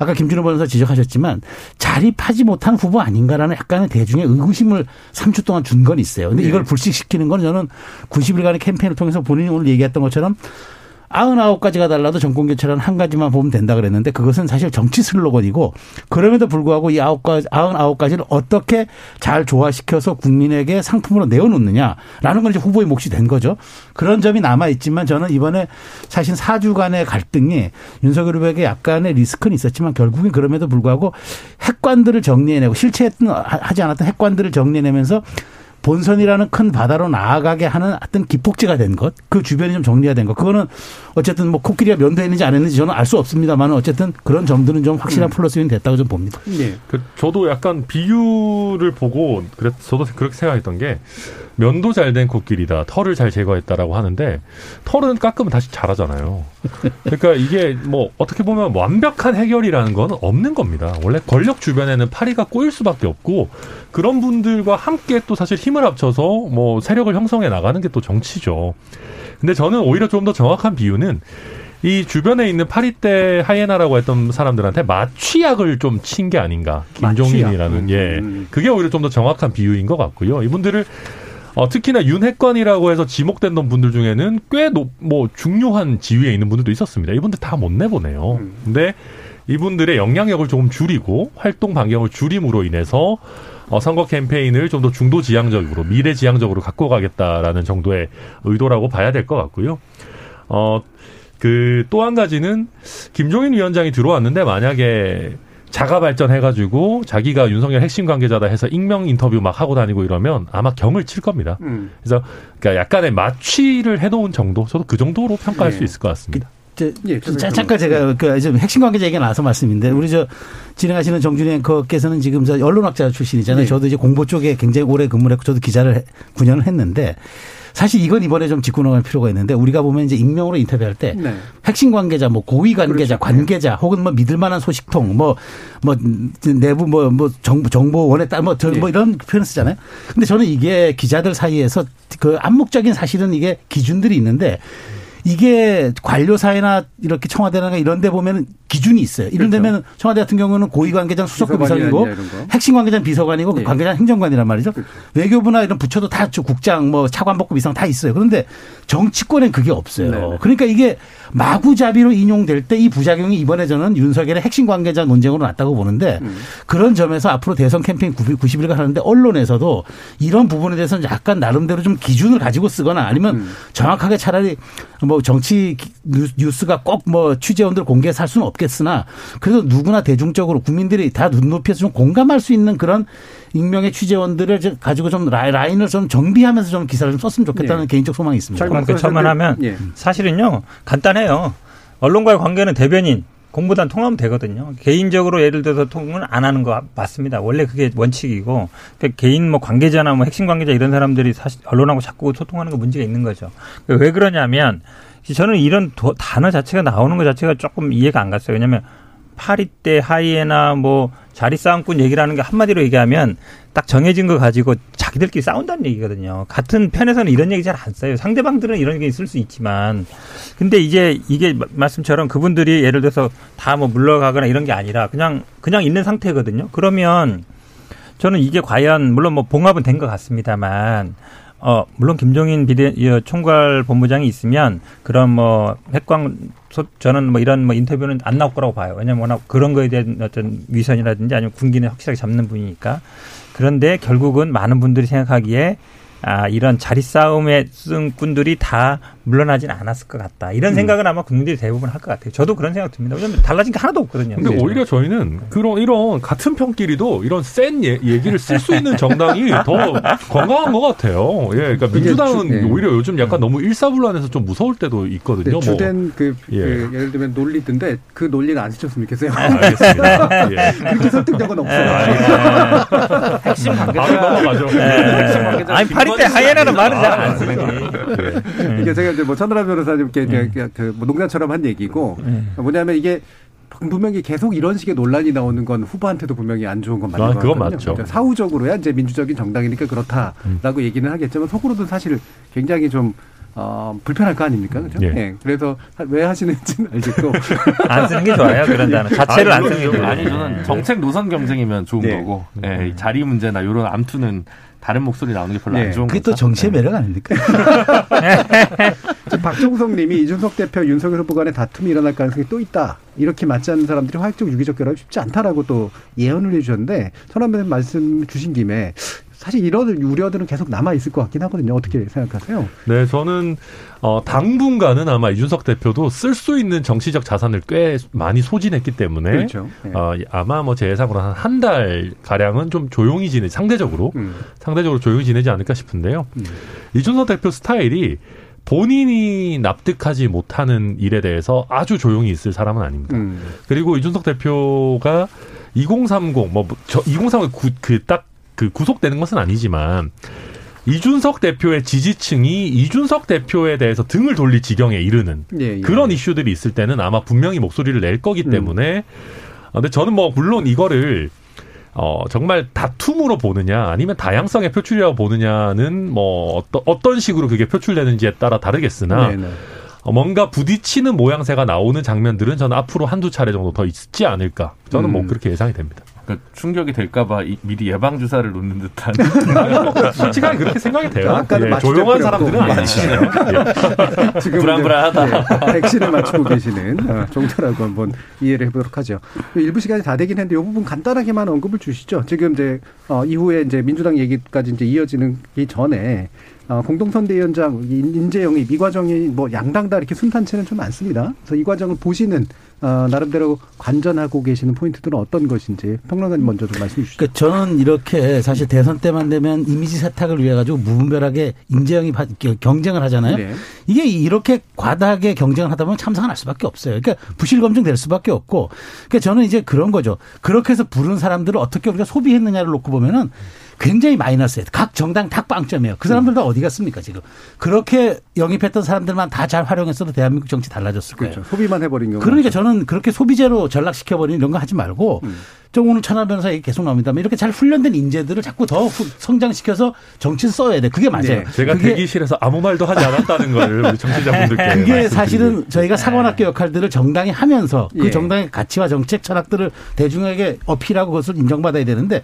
아까 김준호 변호사 지적하셨지만, 자립하지 못한 후보 아닌가라는 약간의 대중의 의구심을 삼 주 동안 준 건 있어요. 근데 네. 이걸 불식시키는 건 저는 구십 일간의 캠페인을 통해서 본인이 오늘 얘기했던 것처럼 구십구 가지가 달라도 정권교체라는 한 가지만 보면 된다 그랬는데 그것은 사실 정치 슬로건이고 그럼에도 불구하고 이 구십구 가지를 어떻게 잘 조화시켜서 국민에게 상품으로 내어놓느냐라는 건 이제 후보의 몫이 된 거죠. 그런 점이 남아있지만 저는 이번에 사실 사 주간의 갈등이 윤석열 후보에게 약간의 리스크는 있었지만 결국엔 그럼에도 불구하고 핵관들을 정리해내고 실체했던 하지 않았던 핵관들을 정리해내면서 본선이라는 큰 바다로 나아가게 하는 어떤 기폭제가 된 것, 그 주변이 좀 정리가 된 것, 그거는 어쨌든 뭐 코끼리가 면도했는지 안 했는지 저는 알 수 없습니다만 어쨌든 그런 점들은 좀 확실한 플러스인 됐다고 좀 봅니다. 네. 그 저도 약간 비유를 보고 그래서 저도 그렇게 생각했던 게 면도 잘 된 코끼리다, 털을 잘 제거했다라고 하는데 털은 깎으면 다시 자라잖아요. 그러니까 이게 뭐 어떻게 보면 완벽한 해결이라는 건 없는 겁니다. 원래 권력 주변에는 파리가 꼬일 수밖에 없고 그런 분들과 함께 또 사실 힘을 합쳐서 뭐 세력을 형성해 나가는 게 또 정치죠. 근데 저는 오히려 좀 더 정확한 비유는 이 주변에 있는 파리떼 하이에나라고 했던 사람들한테 마취약을 좀 친 게 아닌가. 김종인이라는 마취약. 예 그게 오히려 좀 더 정확한 비유인 것 같고요. 이분들을 어, 특히나 윤핵관이라고 해서 지목됐던 분들 중에는 꽤 높, 뭐 중요한 지위에 있는 분들도 있었습니다. 이분들 다 못 내보내요. 근데 이분들의 영향력을 조금 줄이고 활동 반경을 줄임으로 인해서 어, 선거 캠페인을 좀 더 중도지향적으로 미래지향적으로 갖고 가겠다라는 정도의 의도라고 봐야 될 것 같고요. 어, 그 또 한 가지는 김종인 위원장이 들어왔는데 만약에 자가 발전해가지고 자기가 윤석열 핵심 관계자다 해서 익명 인터뷰 막 하고 다니고 이러면 아마 경을 칠 겁니다. 음. 그래서 그러니까 약간의 마취를 해놓은 정도, 저도 그 정도로 평가할 네. 수 있을 것 같습니다. 저, 예, 자, 잠깐 제가 그 좀 핵심 관계자 얘기가 나와서 말씀인데 우리 저 진행하시는 정준희 앵커께서는 지금 저 언론학자 출신이잖아요. 네. 저도 이제 공보 쪽에 굉장히 오래 근무를 했고 저도 기자를 구 년을 했는데 사실 이건 이번에 좀 짚고 넘어갈 필요가 있는데 우리가 보면 이제 익명으로 인터뷰할 때 네. 핵심 관계자, 뭐 고위 관계자, 그렇죠. 관계자, 혹은 뭐 믿을만한 소식통, 뭐 뭐 내부 뭐 뭐 정보 정보원에 따라 뭐, 네. 뭐 이런 표현 쓰잖아요. 근데 저는 이게 기자들 사이에서 그 암묵적인 사실은 이게 기준들이 있는데 이게 관료사회나 이렇게 청와대나 이런 데 보면 기준이 있어요. 이런데면 그렇죠. 청와대 같은 경우는 고위관계장 수석급 이상이고 핵심 관계자는 비서관이고 네. 관계자는 행정관이란 말이죠. 그렇죠. 외교부나 이런 부처도 다 국장 뭐 차관복급 이상 다 있어요. 그런데 정치권엔 그게 없어요. 네네. 그러니까 이게 마구잡이로 인용될 때 이 부작용이 이번에 저는 윤석열의 핵심 관계자 논쟁으로 났다고 보는데 음. 그런 점에서 앞으로 대선 캠페인 구십 일간 하는데 언론에서도 이런 부분에 대해서는 약간 나름대로 좀 기준을 가지고 쓰거나 아니면 음. 정확하게 차라리 뭐 정치 뉴스가 꼭 뭐 취재원들 공개해서 할 수는 없겠으나 그래도 누구나 대중적으로 국민들이 다 눈높이에서 좀 공감할 수 있는 그런 익명의 취재원들을 가지고 좀 라인을 좀 정비하면서 좀 기사를 좀 썼으면 좋겠다는 네. 개인적 소망이 있습니다. 그것만 하면 네. 사실은요 간단해요. 언론과의 관계는 대변인 공보단 통하면 되거든요. 개인적으로 예를 들어서 통은 안 하는 거 맞습니다. 원래 그게 원칙이고 그러니까 개인 뭐 관계자나 뭐 핵심 관계자 이런 사람들이 사실 언론하고 자꾸 소통하는 거 문제가 있는 거죠. 그러니까 왜 그러냐면 저는 이런 도, 단어 자체가 나오는 것 자체가 조금 이해가 안 갔어요. 왜냐하면 파리떼 하이에나 뭐 자리 싸움꾼 얘기라는 게 한마디로 얘기하면 딱 정해진 거 가지고 자기들끼리 싸운다는 얘기거든요. 같은 편에서는 이런 얘기 잘 안 써요. 상대방들은 이런 게 있을 수 있지만 근데 이제 이게 말씀처럼 그분들이 예를 들어서 다 뭐 물러가거나 이런 게 아니라 그냥 그냥 있는 상태거든요. 그러면 저는 이게 과연 물론 뭐 봉합은 된 것 같습니다만 어, 물론 김종인 비대, 총괄 본부장이 있으면 그런 뭐 핵관, 저는 뭐 이런 뭐 인터뷰는 안 나올 거라고 봐요. 왜냐면 워낙 그런 거에 대한 어떤 위선이라든지 아니면 군기는 확실하게 잡는 분이니까. 그런데 결국은 많은 분들이 생각하기에 아, 이런 자리 싸움에 쓴 꾼들이 다 물러나진 않았을 것 같다. 이런 생각은 아마 국민들이 대부분 할 것 같아요. 저도 그런 생각 듭니다. 왜냐면 달라진 게 하나도 없거든요. 근데 그래서. 오히려 저희는 그런, 이런 같은 편끼리도 이런 센 예, 얘기를 쓸 수 있는 정당이 더 건강한 것 같아요. 예. 그러니까 민주당은 주, 네. 오히려 요즘 약간 너무 일사불란해서 좀 무서울 때도 있거든요. 네, 주된 뭐. 그, 예. 그, 예를 들면 논리인데 그 논리를 안 지켰으면 좋겠어요. 아, 알겠습니다. 예. 그렇게 설득력은 없어요. 아, 예. 핵심 관계자. 바로 넘어가죠. 핵심 관계자. 아니, 파리떼 하이에나는 말은 잘 안 쓰는 이게 제가 이제 뭐 천하람 변호사님께 네. 그 농담처럼 한 얘기고 네. 뭐냐면 이게 분명히 계속 이런 식의 논란이 나오는 건 후보한테도 분명히 안 좋은 건 맞는 아, 거거든요. 맞죠. 그러니까 사후적으로야 이제 민주적인 정당이니까 그렇다라고 음. 얘기는 하겠지만 속으로도 사실 굉장히 좀 어, 불편할 거 아닙니까? 그렇죠? 예. 네. 그래서 왜 하시는지는 알겠고 안 쓰는 게 좋아요. 그런 단어 자체를 아니, 안 쓰는 게 좋아요. 아니 저는 정책 노선 경쟁이면 좋은 네. 거고 네. 예, 자리 문제나 이런 암투는 다른 목소리 나오는 게 별로 네. 안 좋은 거 그게 것 또 정치의 매력 아닙니까? 박종석 님이 이준석 대표 윤석열 후보 간의 다툼이 일어날 가능성이 또 있다. 이렇게 맞지 않는 사람들이 화학적 유기적 결합이 쉽지 않다라고 또 예언을 해주셨는데 천하람 말씀 주신 김에 사실 이런 우려들은 계속 남아있을 것 같긴 하거든요. 어떻게 생각하세요? 네, 저는 어, 당분간은 아마 이준석 대표도 쓸 수 있는 정치적 자산을 꽤 많이 소진했기 때문에 그렇죠. 네. 어, 아마 뭐 제 예상으로 한 한 달 가량은 좀 조용히 지내 상대적으로 음. 상대적으로 조용히 지내지 않을까 싶은데요. 음. 이준석 대표 스타일이 본인이 납득하지 못하는 일에 대해서 아주 조용히 있을 사람은 아닙니다. 음. 그리고 이준석 대표가 이공삼공 뭐 이공삼공 그 딱 그 구속되는 것은 아니지만 이준석 대표의 지지층이 이준석 대표에 대해서 등을 돌릴 지경에 이르는 예, 예. 그런 이슈들이 있을 때는 아마 분명히 목소리를 낼 거기 때문에 음. 근데 저는 뭐 물론 이거를 어, 정말 다툼으로 보느냐 아니면 다양성의 표출이라고 보느냐는 뭐 어떠, 어떤 식으로 그게 표출되는지에 따라 다르겠으나 네네. 뭔가 부딪히는 모양새가 나오는 장면들은 저는 앞으로 한두 차례 정도 더 있지 않을까. 저는 음. 뭐 그렇게 예상이 됩니다. 그러니까 충격이 될까봐 미리 예방 주사를 놓는 듯한. 솔직히 그렇게 생각이 돼요. 아까 예, 조용한 사람들은 아니시네요. 예. 지금 불안불안하다. 네, 백신을 맞추고 계시는 정도라고 한번 이해를 해보도록 하죠. 일부 시간이 다 되긴 했는데 이 부분 간단하게만 언급을 주시죠. 지금 이제 어, 이후에 이제 민주당 얘기까지 이제 이어지는 이 전에. 어, 공동선대위원장 인재 영입 이 과정이 뭐 양당 다 이렇게 순탄치는 좀 않습니다. 그래서 이 과정을 보시는 어, 나름대로 관전하고 계시는 포인트들은 어떤 것인지 평론가님 먼저 좀 말씀해 주시죠. 그러니까 저는 이렇게 사실 대선 때만 되면 이미지 세탁을 위해 가지고 무분별하게 인재 영입 경쟁을 하잖아요. 네. 이게 이렇게 과다하게 경쟁을 하다 보면 참사가 날 수밖에 없어요. 그러니까 부실 검증될 수밖에 없고. 그러니까 저는 이제 그런 거죠. 그렇게 해서 부른 사람들을 어떻게 우리가 소비했느냐를 놓고 보면은. 굉장히 마이너스예요. 각 정당 다 빵점이에요. 그 사람들 다 어디 갔습니까 지금. 그렇게 영입했던 사람들만 다 잘 활용했어도 대한민국 정치 달라졌을 거예요. 그렇죠. 소비만 해버린 경우. 그러니까 저는 그렇게 소비재로 전락시켜버리는 이런 거 하지 말고 음. 저 오늘 천하람 변호사 얘기 계속 나옵니다만 이렇게 잘 훈련된 인재들을 자꾸 더 성장시켜서 정치를 써야 돼. 그게 맞아요. 네, 제가 그게 대기실에서 아무 말도 하지 않았다는 걸 우리 정치자분들께 그게 사실은 저희가 사관학교 역할들을 정당히 하면서 그 예. 정당의 가치와 정책 철학들을 대중에게 어필하고 그것을 인정받아야 되는데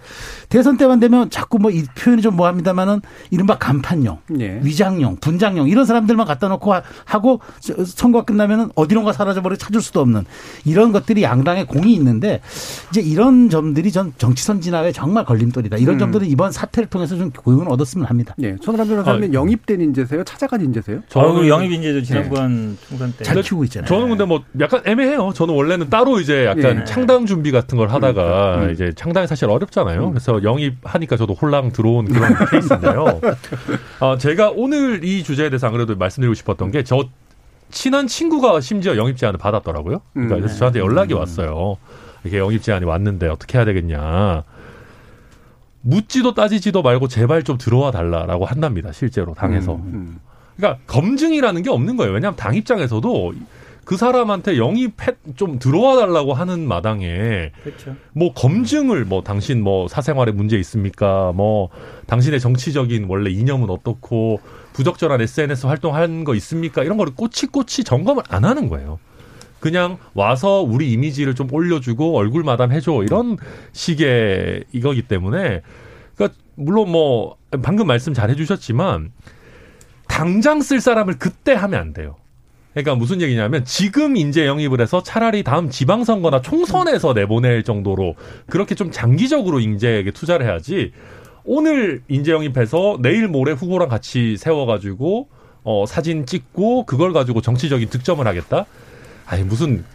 대선 때만 되면 자꾸 뭐 이 표현이 좀 뭐합니다만은 이른바 간판용, 예. 위장용, 분장용 이런 사람들만 갖다 놓고 하고 선거가 끝나면은 어디론가 사라져버려 찾을 수도 없는 이런 것들이 양당의 공이 있는데 이제 이런 점들이 전 정치 선진화에 정말 걸림돌이다. 이런 음. 점들은 이번 사태를 통해서 좀 교훈을 얻었으면 합니다. 네, 천하람 변호사님 아, 영입된 인재세요? 찾아간 인재세요? 저는 아, 영입 인재죠. 지난번 총선 네. 때 잘 키우고 있잖아요. 저는 근데 뭐 약간 애매해요. 저는 원래는 따로 이제 약간 네. 창당 준비 같은 걸 하다가 음. 이제 창당이 사실 어렵잖아요. 음. 그래서 영입하니까 저도 홀랑 들어온 그런 케이스인데요. 아, 제가 오늘 이 주제에 대해서 안 그래도 말씀드리고 싶었던 게 저 친한 친구가 심지어 영입 제안을 받았더라고요. 그러니까 음. 그래서 저한테 연락이 음. 왔어요. 이렇게 영입 제안이 왔는데 어떻게 해야 되겠냐. 묻지도 따지지도 말고 제발 좀 들어와 달라라고 한답니다. 실제로 당에서. 음, 음. 그러니까 검증이라는 게 없는 거예요. 왜냐하면 당 입장에서도 그 사람한테 영입해 좀 들어와 달라고 하는 마당에 그렇죠. 뭐 검증을 뭐 당신 뭐 사생활에 문제 있습니까? 뭐 당신의 정치적인 원래 이념은 어떻고 부적절한 에스엔에스 활동한 거 있습니까? 이런 거를 꼬치꼬치 점검을 안 하는 거예요. 그냥 와서 우리 이미지를 좀 올려주고 얼굴 마담해줘 이런 식의 이거기 때문에 그러니까 물론 뭐 방금 말씀 잘 해주셨지만 당장 쓸 사람을 그때 하면 안 돼요. 그러니까 무슨 얘기냐면 지금 인재 영입을 해서 차라리 다음 지방선거나 총선에서 내보낼 정도로 그렇게 좀 장기적으로 인재에게 투자를 해야지 오늘 인재 영입해서 내일 모레 후보랑 같이 세워가지고 어, 사진 찍고 그걸 가지고 정치적인 득점을 하겠다. 아니 무슨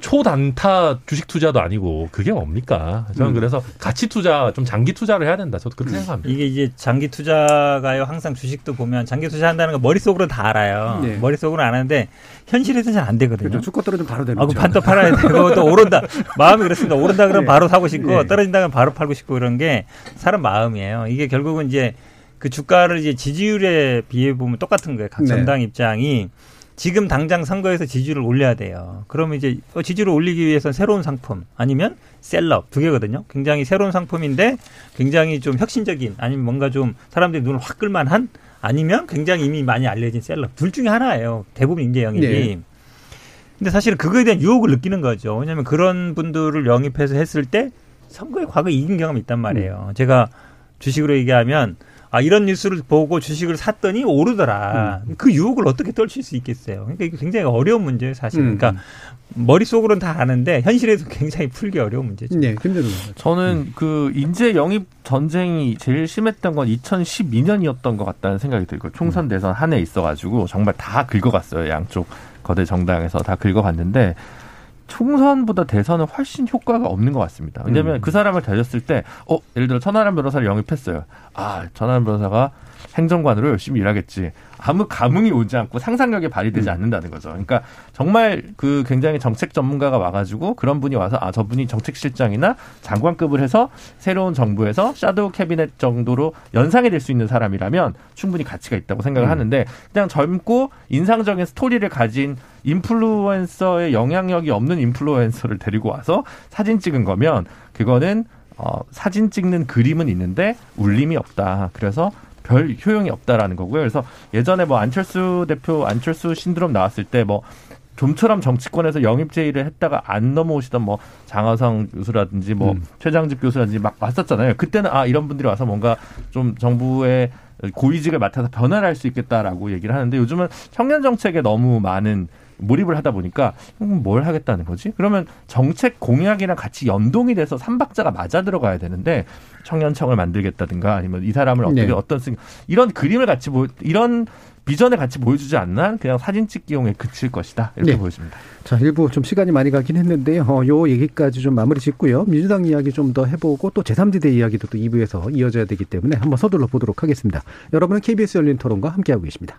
초단타 주식 투자도 아니고 그게 뭡니까? 저는 음. 그래서 가치 투자 좀 장기 투자를 해야 된다. 저도 그렇게 생각합니다. 이게 이제 장기 투자가요. 항상 주식도 보면 장기 투자한다는 거 머릿속으로는 다 알아요. 네. 머릿속으로는 아는데 현실에서는 잘 안 되거든요. 그렇죠. 죽고 떨어지면 바로 되는 거죠. 아, 반도 팔아야 되고 또 오른다. 마음이 그렇습니다. 오른다 그러면 네. 바로 사고 싶고 네. 떨어진다 그러면 바로 팔고 싶고 이런 게 사람 마음이에요. 이게 결국은 이제 그 주가를 이제 지지율에 비해 보면 똑같은 거예요. 각 정당 네. 입장이. 지금 당장 선거에서 지지율을 올려야 돼요. 그러면 이제 지지율을 올리기 위해서는 새로운 상품 아니면 셀럽 두 개거든요. 굉장히 새로운 상품인데 굉장히 좀 혁신적인 아니면 뭔가 좀 사람들이 눈을 확 끌만한 아니면 굉장히 이미 많이 알려진 셀럽 둘 중에 하나예요. 대부분 인재 영입이. 네. 근데 사실은 그거에 대한 유혹을 느끼는 거죠. 왜냐하면 그런 분들을 영입해서 했을 때 선거에 과거에 이긴 경험이 있단 말이에요. 음. 제가 주식으로 얘기하면 아, 이런 뉴스를 보고 주식을 샀더니 오르더라. 음. 그 유혹을 어떻게 떨칠 수 있겠어요. 그러니까 이게 굉장히 어려운 문제예요, 사실. 음. 그러니까 머릿속으로는 다 아는데 현실에서 굉장히 풀기 어려운 문제죠. 네, 힘들어요. 저는 음. 그 인재 영입 전쟁이 제일 심했던 건 이천십이 년이었던 것 같다는 생각이 들고요. 총선 대선 한 해 있어가지고 정말 다 긁어갔어요. 양쪽 거대 정당에서 다 긁어갔는데 총선보다 대선은 훨씬 효과가 없는 것 같습니다. 왜냐하면 음. 그 사람을 다녔을 때 어, 예를 들어 천하람 변호사를 영입했어요. 아, 천하람 변호사가 행정관으로 열심히 일하겠지. 아무 감흥이 오지 않고 상상력이 발휘되지 음. 않는다는 거죠. 그러니까 정말 그 굉장히 정책 전문가가 와가지고 그런 분이 와서 아, 저분이 정책실장이나 장관급을 해서 새로운 정부에서 섀도우 캐비넷 정도로 연상이 될 수 있는 사람이라면 충분히 가치가 있다고 생각을 음. 하는데 그냥 젊고 인상적인 스토리를 가진 인플루언서의 영향력이 없는 인플루언서를 데리고 와서 사진 찍은 거면 그거는 어, 사진 찍는 그림은 있는데 울림이 없다. 그래서 별 효용이 없다라는 거고요. 그래서 예전에 뭐 안철수 대표 안철수 신드롬 나왔을 때 뭐 좀처럼 정치권에서 영입 제의를 했다가 안 넘어오시던 뭐 장하성 교수라든지 뭐 음. 최장집 교수라든지 막 왔었잖아요. 그때는 아 이런 분들이 와서 뭔가 좀 정부의 고위직을 맡아서 변화를 할 수 있겠다라고 얘기를 하는데 요즘은 청년 정책에 너무 많은 몰입을 하다 보니까 뭘 하겠다는 거지? 그러면 정책 공약이랑 같이 연동이 돼서 삼박자가 맞아 들어가야 되는데 청년청을 만들겠다든가 아니면 이 사람을 어떻게 네. 어떤 쓰 이런 그림을 같이 보 이런 비전을 같이 보여주지 않는 그냥 사진 찍기용에 그칠 것이다 이렇게 네. 보여집니다. 자, 일부 좀 시간이 많이 가긴 했는데요. 어, 요 얘기까지 좀 마무리 짓고요. 민주당 이야기 좀 더 해보고 또 제삼지대 이야기도 또 이 부에서 이어져야 되기 때문에 한번 서둘러 보도록 하겠습니다. 여러분은 케이비에스 열린 토론과 함께하고 계십니다.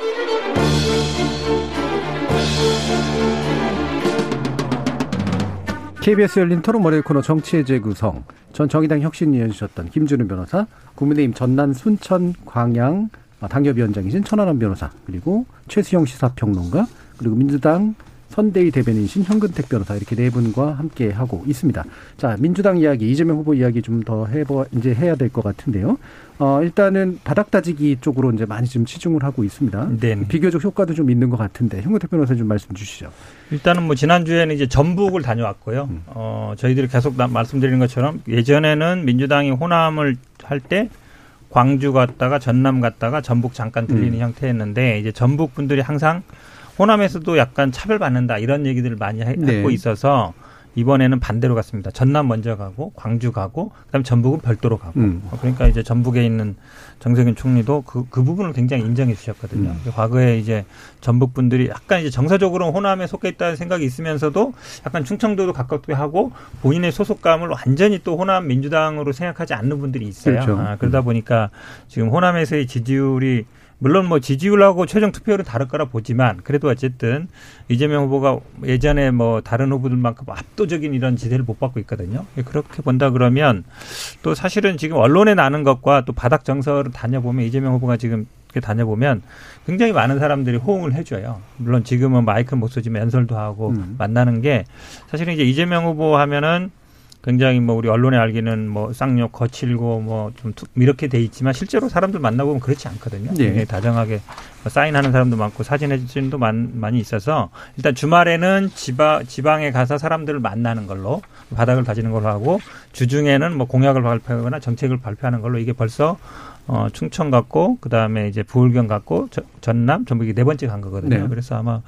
케이비에스 열린 토론 월요일 코너 정치의 재구성, 전 정의당 혁신위원이셨던 김준호 변호사, 국민의힘 전남 순천 광양 당협위원장이신 천하람 변호사, 그리고 최수경 시사평론가, 그리고 민주당 선대위 대변인이신 현근택 변호사, 이렇게 네 분과 함께 하고 있습니다. 자, 민주당 이야기, 이재명 후보 이야기 좀 더 해보 이제 해야 될 것 같은데요. 어, 일단은 바닥 다지기 쪽으로 이제 많이 좀 치중을 하고 있습니다. 네네. 비교적 효과도 좀 있는 것 같은데 현근택 변호사 좀 말씀 주시죠. 일단은 뭐 지난 주에는 이제 전북을 다녀왔고요. 음. 어, 저희들이 계속 나, 말씀드리는 것처럼 예전에는 민주당이 호남을 할 때 광주 갔다가 전남 갔다가 전북 잠깐 들리는 음. 형태였는데, 이제 전북 분들이 항상 호남에서도 약간 차별받는다 이런 얘기들을 많이 하, 네. 하고 있어서 이번에는 반대로 갔습니다. 전남 먼저 가고 광주 가고 그다음 전북은 별도로 가고. 음. 그러니까 이제 전북에 있는 정세균 총리도 그, 그 부분을 굉장히 인정해 주셨거든요. 음. 과거에 이제 전북 분들이 약간 이제 정서적으로 호남에 속해 있다는 생각이 있으면서도 약간 충청도도 가깝게 하고 본인의 소속감을 완전히 또 호남 민주당으로 생각하지 않는 분들이 있어요. 그렇죠. 아, 그러다 보니까 지금 호남에서의 지지율이 물론 뭐 지지율하고 최종 투표율은 다를 거라 보지만, 그래도 어쨌든 이재명 후보가 예전에 뭐 다른 후보들만큼 압도적인 이런 지대를 못 받고 있거든요. 그렇게 본다 그러면 또 사실은 지금 언론에 나는 것과 또 바닥 정서를 다녀보면, 이재명 후보가 지금 다녀보면 굉장히 많은 사람들이 호응을 해줘요. 물론 지금은 마이크 못 쏘지만 연설도 하고 음. 만나는 게, 사실은 이제 이재명 후보 하면은 굉장히 뭐 우리 언론에 알기는 뭐 쌍욕 거칠고 뭐 좀 이렇게 돼 있지만 실제로 사람들 만나보면 그렇지 않거든요. 네. 굉장히 다정하게 사인하는 사람도 많고 사진 해주는 분도 많이 있어서, 일단 주말에는 지방, 지방에 가서 사람들을 만나는 걸로 바닥을 다지는 걸로 하고, 주중에는 뭐 공약을 발표하거나 정책을 발표하는 걸로, 이게 벌써 어, 충청 갔고 그다음에 이제 부울경 갔고 저, 전남 전북이 네 번째 간 거거든요. 네. 그래서 아마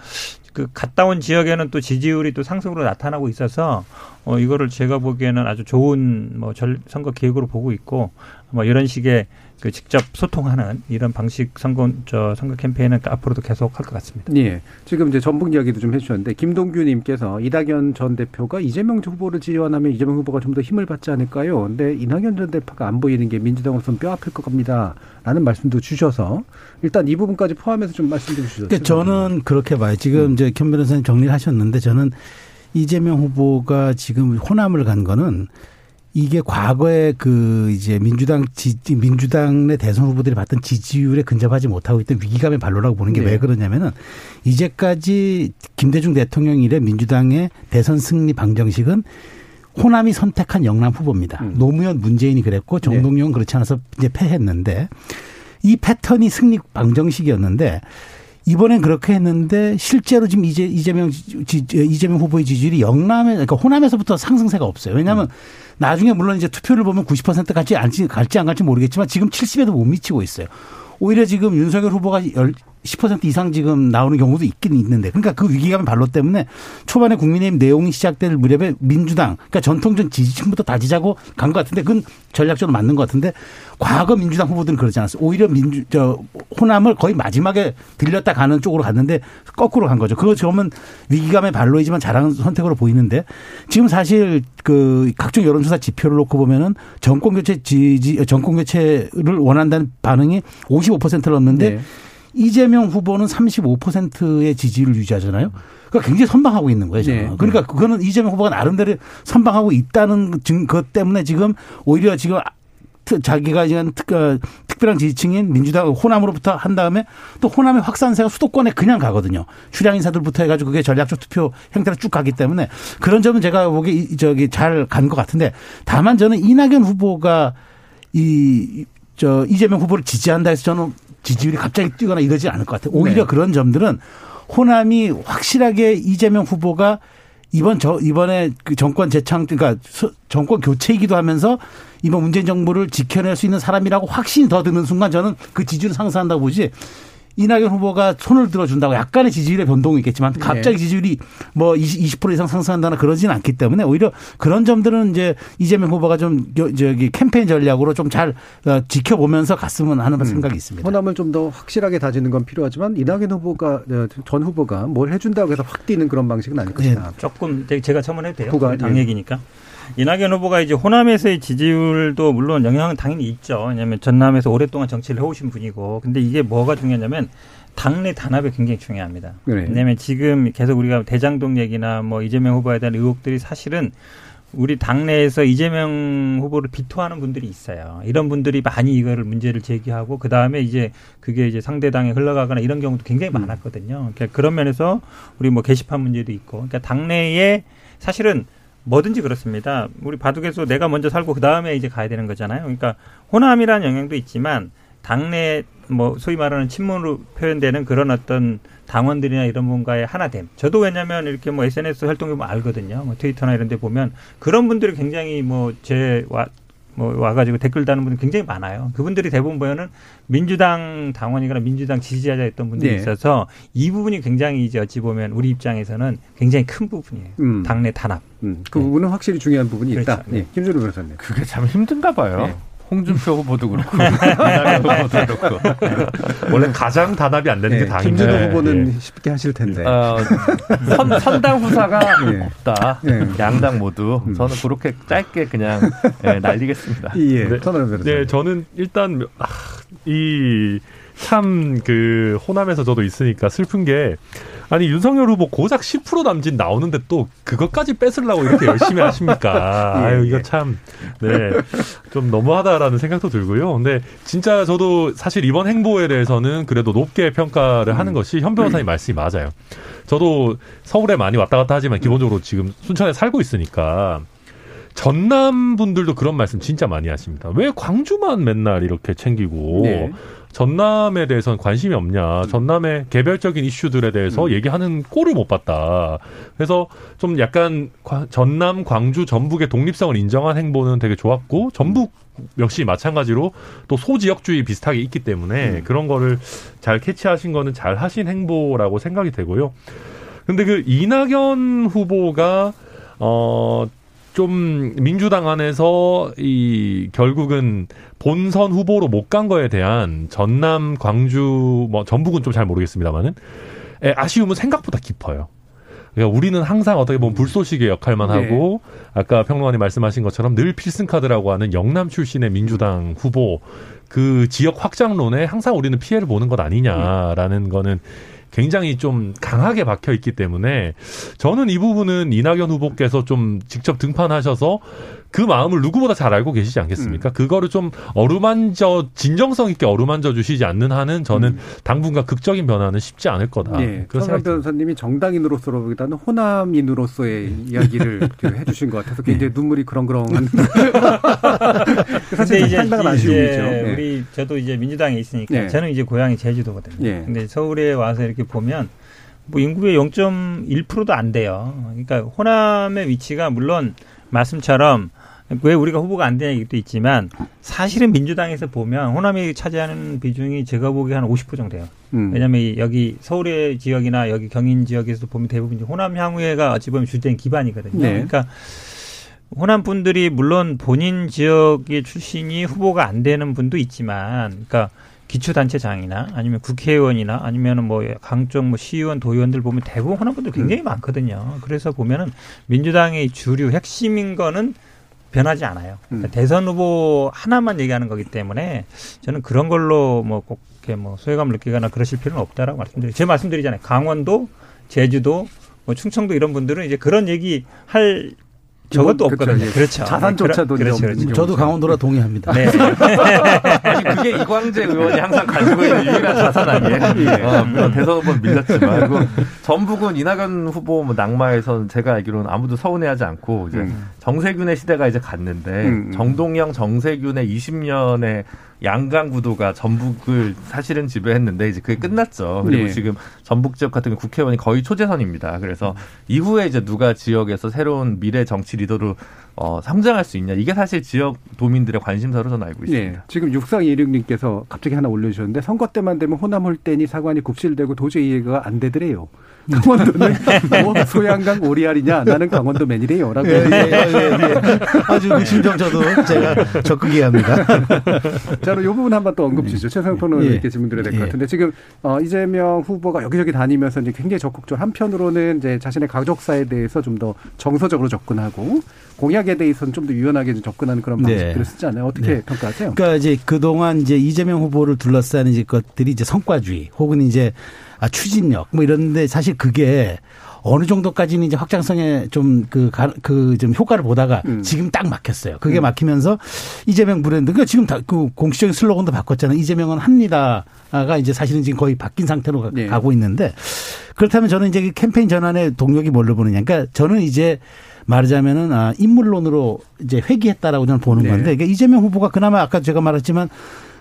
그 갔다 온 지역에는 또 지지율이 또 상승으로 나타나고 있어서 어, 이거를 제가 보기에는 아주 좋은 뭐 절, 선거 계획으로 보고 있고, 뭐 이런 식의 그 직접 소통하는 이런 방식 선거, 저 선거 캠페인은 앞으로도 계속 할 것 같습니다. 네. 예. 지금 이제 전북 이야기도 좀 해주셨는데, 김동규 님께서 이낙연 전 대표가 이재명 후보를 지원하면 이재명 후보가 좀 더 힘을 받지 않을까요? 근데 이낙연 전 대표가 안 보이는 게 민주당으로서는 뼈 아플 것 같습니다. 라는 말씀도 주셔서 일단 이 부분까지 포함해서 좀 말씀드려 주시죠. 근데 저는 그렇게 봐요. 지금 음. 이제 현 변호사님 정리를 하셨는데, 저는 이재명 후보가 지금 호남을 간 거는 이게 과거에 그 이제 민주당 지, 민주당의 대선 후보들이 받던 지지율에 근접하지 못하고 있던 위기감의 발로라고 보는 게 왜 네. 그러냐면은, 이제까지 김대중 대통령 이래 민주당의 대선 승리 방정식은 호남이 선택한 영남 후보입니다. 음. 노무현, 문재인이 그랬고 정동영은 네. 그렇지 않아서 이제 패했는데, 이 패턴이 승리 방정식이었는데, 이번엔 그렇게 했는데 실제로 지금 이제 이재명 이재명 후보의 지지율이 영남에, 그러니까 호남에서부터 상승세가 없어요. 왜냐하면 음. 나중에 물론 이제 투표를 보면 구십 퍼센트 갈지 안 갈지 안 갈지 모르겠지만 지금 칠십에도 못 미치고 있어요. 오히려 지금 윤석열 후보가 십 퍼센트 이상 지금 나오는 경우도 있긴 있는데, 그러니까 그 위기감의 발로 때문에 초반에 국민의힘 내용이 시작될 무렵에 민주당, 그러니까 전통적 지지층부터 다지자고 간 것 같은데, 그건 전략적으로 맞는 것 같은데, 과거 민주당 후보들은 그러지 않았어요. 오히려 민주 저 호남을 거의 마지막에 들렸다 가는 쪽으로 갔는데 거꾸로 간 거죠. 그거 저는 위기감의 발로이지만 잘한 선택으로 보이는데, 지금 사실 그 각종 여론조사 지표를 놓고 보면은 정권 교체 지지 정권 교체를 원한다는 반응이 오십오 퍼센트를 얻는데. 네. 이재명 후보는 삼십오 퍼센트의 지지를 유지하잖아요. 그러니까 굉장히 선방하고 있는 거예요. 네. 그러니까 그거는 이재명 후보가 나름대로 선방하고 있다는 것 때문에 지금 오히려 지금 자기가 특별한 지지층인 민주당 호남으로부터 한 다음에 또 호남의 확산세가 수도권에 그냥 가거든요. 출향 인사들부터 해가지고 그게 전략적 투표 형태로 쭉 가기 때문에 그런 점은 제가 보기 저기 잘 간 것 같은데, 다만 저는 이낙연 후보가 이 저 이재명 후보를 지지한다 해서 저는 지지율이 갑자기 뛰거나 이러지 않을 것 같아요. 오히려 네. 그런 점들은 호남이 확실하게 이재명 후보가 이번 저 이번에 그 정권 재창, 그러니까 정권 교체이기도 하면서 이번 문재인 정부를 지켜낼 수 있는 사람이라고 확신이 더 드는 순간 저는 그 지지율 상승한다고 보지, 이낙연 후보가 손을 들어준다고 약간의 지지율의 변동이 있겠지만 갑자기 지지율이 뭐 이십 퍼센트 이상 상승한다나 그러진 않기 때문에 오히려 그런 점들은 이제 이재명 후보가 좀 저기 캠페인 전략으로 좀 잘 지켜보면서 갔으면 하는 음. 생각이 있습니다. 호남을 좀 더 확실하게 다지는 건 필요하지만 이낙연 후보가 전 후보가 뭘 해준다고 해서 확 뛰는 그런 방식은 아닐 것이다. 예. 조금 제가 첨언해도 돼요? 부가, 당 얘기니까. 이낙연 후보가 이제 호남에서의 지지율도 물론 영향은 당연히 있죠. 왜냐하면 전남에서 오랫동안 정치를 해오신 분이고, 근데 이게 뭐가 중요하냐면 당내 단합이 굉장히 중요합니다. 그래. 왜냐하면 지금 계속 우리가 대장동 얘기나 뭐 이재명 후보에 대한 의혹들이 사실은 우리 당내에서 이재명 후보를 비토하는 분들이 있어요. 이런 분들이 많이 이거를 문제를 제기하고 그 다음에 이제 그게 이제 상대당에 흘러가거나 이런 경우도 굉장히 음. 많았거든요. 그러니까 그런 면에서 우리 뭐 게시판 문제도 있고, 그러니까 당내에 사실은. 뭐든지 그렇습니다. 우리 바둑에서 내가 먼저 살고 그 다음에 이제 가야 되는 거잖아요. 그러니까 호남이라는 영향도 있지만 당내 뭐 소위 말하는 친문으로 표현되는 그런 어떤 당원들이나 이런 분과의 하나됨. 저도 왜냐하면 이렇게 뭐 에스엔에스 활동을 뭐 알거든요. 뭐 트위터나 이런 데 보면 그런 분들이 굉장히 뭐 제 와 뭐 와가지고 댓글 다는 분들 굉장히 많아요. 그분들이 대부분 보면은 민주당 당원이거나 민주당 지지자였던 분들이 네. 있어서 이 부분이 굉장히 이제 어찌 보면 우리 입장에서는 굉장히 큰 부분이에요. 음. 당내 단합. 음. 그 네. 부분은 확실히 중요한 부분이 그렇죠. 있다. 네. 김준호 변호사님. 그게 참 힘든가 봐요. 네. 홍준표 후보도 그렇고, 이낙연 후보도 그렇고. 원래 가장 단합이 안 되는 네, 게 당이죠. 김준호 후보는 네. 쉽게 하실 텐데. 어, 선, 선당 후사가 네. 없다. 네. 양당 모두. 음. 저는 그렇게 짧게 그냥 네, 날리겠습니다. 예, 네, 네, 저는 일단 아, 이 참 그 호남에서 저도 있으니까 슬픈 게 아니 윤석열 후보 고작 십 퍼센트 남짓 나오는데 또 그것까지 뺏으려고 이렇게 열심히 하십니까? 예, 아유 이거 참 네 좀 너무하다라는 생각도 들고요. 근데 진짜 저도 사실 이번 행보에 대해서는 그래도 높게 평가를 하는 음. 것이 현 변호사님 말씀이 맞아요. 저도 서울에 많이 왔다 갔다 하지만 기본적으로 지금 순천에 살고 있으니까 전남 분들도 그런 말씀 진짜 많이 하십니다. 왜 광주만 맨날 이렇게 챙기고? 네. 전남에 대해서는 관심이 없냐. 전남의 개별적인 이슈들에 대해서 음. 얘기하는 꼴을 못 봤다. 그래서 좀 약간 전남, 광주, 전북의 독립성을 인정한 행보는 되게 좋았고 전북 역시 마찬가지로 또 소지역주의 비슷하게 있기 때문에 음. 그런 거를 잘 캐치하신 거는 잘 하신 행보라고 생각이 되고요. 근데 그 이낙연 후보가 어... 좀 민주당 안에서 이 결국은 본선 후보로 못 간 거에 대한 전남, 광주, 뭐 전북은 좀 잘 모르겠습니다만은 아쉬움은 생각보다 깊어요. 그러니까 우리는 항상 어떻게 보면 불쏘시개 역할만 하고 네. 아까 평론가님 말씀하신 것처럼 늘 필승카드라고 하는 영남 출신의 민주당 후보 그 지역 확장론에 항상 우리는 피해를 보는 것 아니냐라는 거는 굉장히 좀 강하게 박혀 있기 때문에 저는 이 부분은 이낙연 후보께서 좀 직접 등판하셔서 그 마음을 누구보다 잘 알고 계시지 않겠습니까? 음. 그거를 좀 어루만져 진정성 있게 어루만져 주시지 않는 한은 저는 음. 당분간 극적인 변화는 쉽지 않을 거다. 네. 천하람 변호사님이 정당인으로서라기보다는 호남인으로서의 네. 이야기를 해 주신 것 같아서 굉장히 네. 눈물이 그렁그렁한. 사실 이제, 상당한 이제 아쉬움이죠. 우리 네. 저도 이제 민주당에 있으니까 네. 저는 이제 고향이 제주도거든요. 네. 근데 서울에 와서 이렇게 보면 뭐 인구의 영 점 일 퍼센트도 안 돼요. 그러니까 호남의 위치가 물론 말씀처럼 왜 우리가 후보가 안 되냐 얘기도 있지만 사실은 민주당에서 보면 호남이 차지하는 비중이 제가 보기에 한 오십 퍼센트 정도예요. 음. 왜냐하면 여기 서울의 지역이나 여기 경인 지역에서 보면 대부분 호남 향후회가 어찌 보면 주된 기반이거든요. 네. 그러니까 호남 분들이 물론 본인 지역의 출신이 후보가 안 되는 분도 있지만 그러니까 기초단체장이나 아니면 국회의원이나 아니면 뭐 강쪽 뭐 시의원, 도의원들 보면 대부분 호남 분들 굉장히 음. 많거든요. 그래서 보면은 민주당의 주류 핵심인 거는 변하지 않아요. 그러니까 음. 대선 후보 하나만 얘기하는 거기 때문에 저는 그런 걸로 뭐 꼭 이렇게 뭐 소외감을 느끼거나 그러실 필요는 없다라고 말씀드려요. 제가 말씀드리잖아요. 강원도, 제주도, 뭐 충청도 이런 분들은 이제 그런 얘기 할 저것도 없거든요. 그렇죠. 자산조차도. 그렇죠. 그렇죠. 저도 강원도라 동의합니다. 네. 아니, 그게 이광재 의원이 항상 가지고 있는 유일한 자산 아니에요? 예. 어, 물론 대선 후보는 밀렸지만. 그리고 전북은 이낙연 후보 뭐 낙마에서는 제가 알기로는 아무도 서운해하지 않고 이제 음. 정세균의 시대가 이제 갔는데 음. 정동영, 정세균의 이십 년의 양강 구도가 전북을 사실은 지배했는데 이제 그게 끝났죠. 그리고 네. 지금 전북 지역 같은 경우 국회의원이 거의 초재선입니다. 그래서 이후에 이제 누가 지역에서 새로운 미래 정치 리더로 어, 성장할 수 있냐. 이게 사실 지역 도민들의 관심사로 저는 알고 있습니다. 네. 지금 육삼이육 님께서 갑자기 하나 올려주셨는데 선거 때만 되면 호남 홀대니 사관이 굽실되고 도저히 이해가 안 되더래요. 강원도는 뭐 소양강 오리알이냐. 나는 강원도 맨이래요. 라고. 예, 예, 예, 예. 아주 의심점 저도 제가 적극 이해합니다. 자, 그럼 이 부분 한번 또 언급 주시죠. 최상훈 평론가님께 질문 드려야 될 것 같은데 지금 어, 이재명 후보가 여기저기 다니면서 이제 굉장히 적극적으로 한편으로는 이제 자신의 가족사에 대해서 좀 더 정서적으로 접근하고 공약에 대해서는 좀 더 유연하게 접근하는 그런 방식들을 네. 쓰지 않나요? 어떻게 네. 평가하세요? 그러니까 이제 그동안 이제 이재명 후보를 둘러싼 이제 것들이 이제 성과주의 혹은 이제 아, 추진력 뭐 이런데 사실 그게 어느 정도까지는 이제 확장성에 좀 그, 그, 좀 효과를 보다가 음. 지금 딱 막혔어요. 그게 음. 막히면서 이재명 브랜드, 그러니까 지금 다 그 공식적인 슬로건도 바꿨잖아요. 이재명은 합니다가 이제 사실은 지금 거의 바뀐 상태로 네. 가고 있는데 그렇다면 저는 이제 캠페인 전환의 동력이 뭘로 보느냐. 그러니까 저는 이제 말하자면은 아, 인물론으로 이제 회귀했다라고 저는 보는 네. 건데 그러니까 이재명 후보가 그나마 아까 제가 말했지만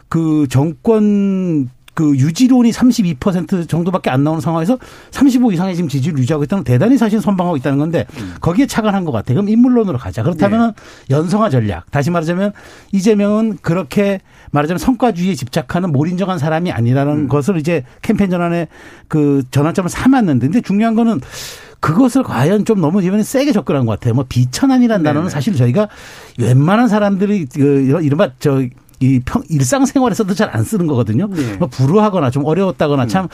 그 정권 그 유지론이 삼십이 퍼센트 정도밖에 안 나오는 상황에서 삼십오 이상의 지금 지지율 유지하고 있다는 건 대단히 사실 선방하고 있다는 건데 거기에 착안한 것 같아요. 그럼 인물론으로 가자. 그렇다면 네. 연성화 전략. 다시 말하자면 이재명은 그렇게 말하자면 성과주의에 집착하는 몰인정한 사람이 아니라는 음. 것을 이제 캠페인 전환에 그 전환점을 삼았는데 근데 중요한 거는 그것을 과연 좀 너무 이번에 세게 접근한 것 같아요. 뭐 비천안이라는 네네. 단어는 사실 저희가 웬만한 사람들이 그 이른바 저 이 평, 일상생활에서도 잘 안 쓰는 거거든요. 네. 뭐 불우하거나 좀 어려웠다거나 음. 참,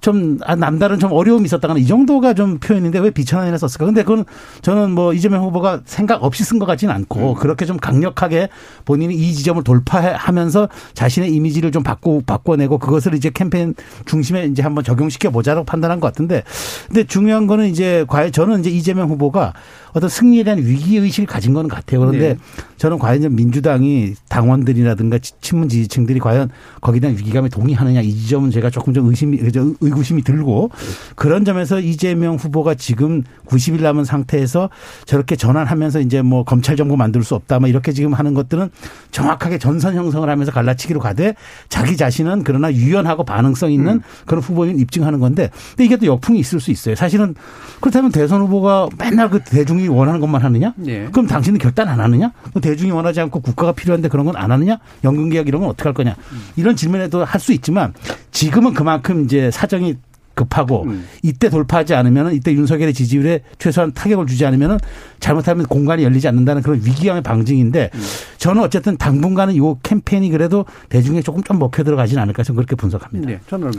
좀, 아, 남다른 좀 어려움이 있었다거나 이 정도가 좀 표현인데 왜 비천안이라 썼을까. 근데 그건 저는 뭐 이재명 후보가 생각 없이 쓴 것 같지는 않고 음. 그렇게 좀 강력하게 본인이 이 지점을 돌파하면서 자신의 이미지를 좀 바꾸, 바꿔내고 그것을 이제 캠페인 중심에 이제 한번 적용시켜보자라고 판단한 것 같은데 근데 중요한 거는 이제 과연 저는 이제 이재명 후보가 어떤 승리에 대한 위기의식을 가진 건 같아요. 그런데 네. 저는 과연 민주당이 당원들이라든가 친문 지지층들이 과연 거기에 대한 위기감에 동의하느냐 이 지점은 제가 조금 좀 의심이, 의구심이 들고 그런 점에서 이재명 후보가 지금 구십 일 남은 상태에서 저렇게 전환하면서 이제 뭐 검찰 정부 만들 수 없다 뭐 이렇게 지금 하는 것들은 정확하게 전선 형성을 하면서 갈라치기로 가되 자기 자신은 그러나 유연하고 반응성 있는 음. 그런 후보인 입증하는 건데 근데 이게 또 역풍이 있을 수 있어요. 사실은 그렇다면 대선 후보가 맨날 그 대중이 원하는 것만 하느냐? 예. 그럼 당신은 결단 안 하느냐? 대중이 원하지 않고 국가가 필요한데 그런 건 안 하느냐? 연금개혁 이런 건 어떻게 할 거냐? 이런 질문에도 할 수 있지만 지금은 그만큼 이제 사정이 급하고 음. 이때 돌파하지 않으면 이때 윤석열의 지지율에 최소한 타격을 주지 않으면 잘못하면 공간이 열리지 않는다는 그런 위기감의 방증인데 음. 저는 어쨌든 당분간은 이 캠페인이 그래도 대중에 조금 좀 먹혀 들어가진 않을까 저는 그렇게 분석합니다. 네, 저는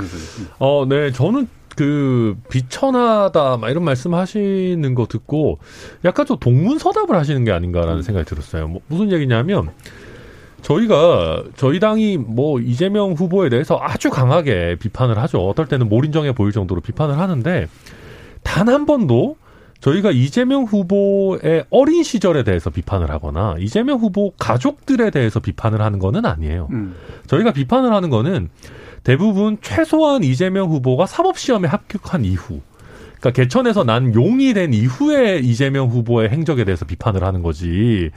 어, 네, 저는 그 비천하다 막 이런 말씀하시는 거 듣고 약간 좀 동문서답을 하시는 게 아닌가라는 음. 생각이 들었어요. 뭐 무슨 얘기냐면 저희가 저희 당이 뭐 이재명 후보에 대해서 아주 강하게 비판을 하죠. 어떨 때는 몰인정해 보일 정도로 비판을 하는데 단 한 번도 저희가 이재명 후보의 어린 시절에 대해서 비판을 하거나 이재명 후보 가족들에 대해서 비판을 하는 거는 아니에요. 음. 저희가 비판을 하는 거는 대부분 최소한 이재명 후보가 사법시험에 합격한 이후, 그러니까 개천에서 난 용이 된 이후에 이재명 후보의 행적에 대해서 비판을 하는 거지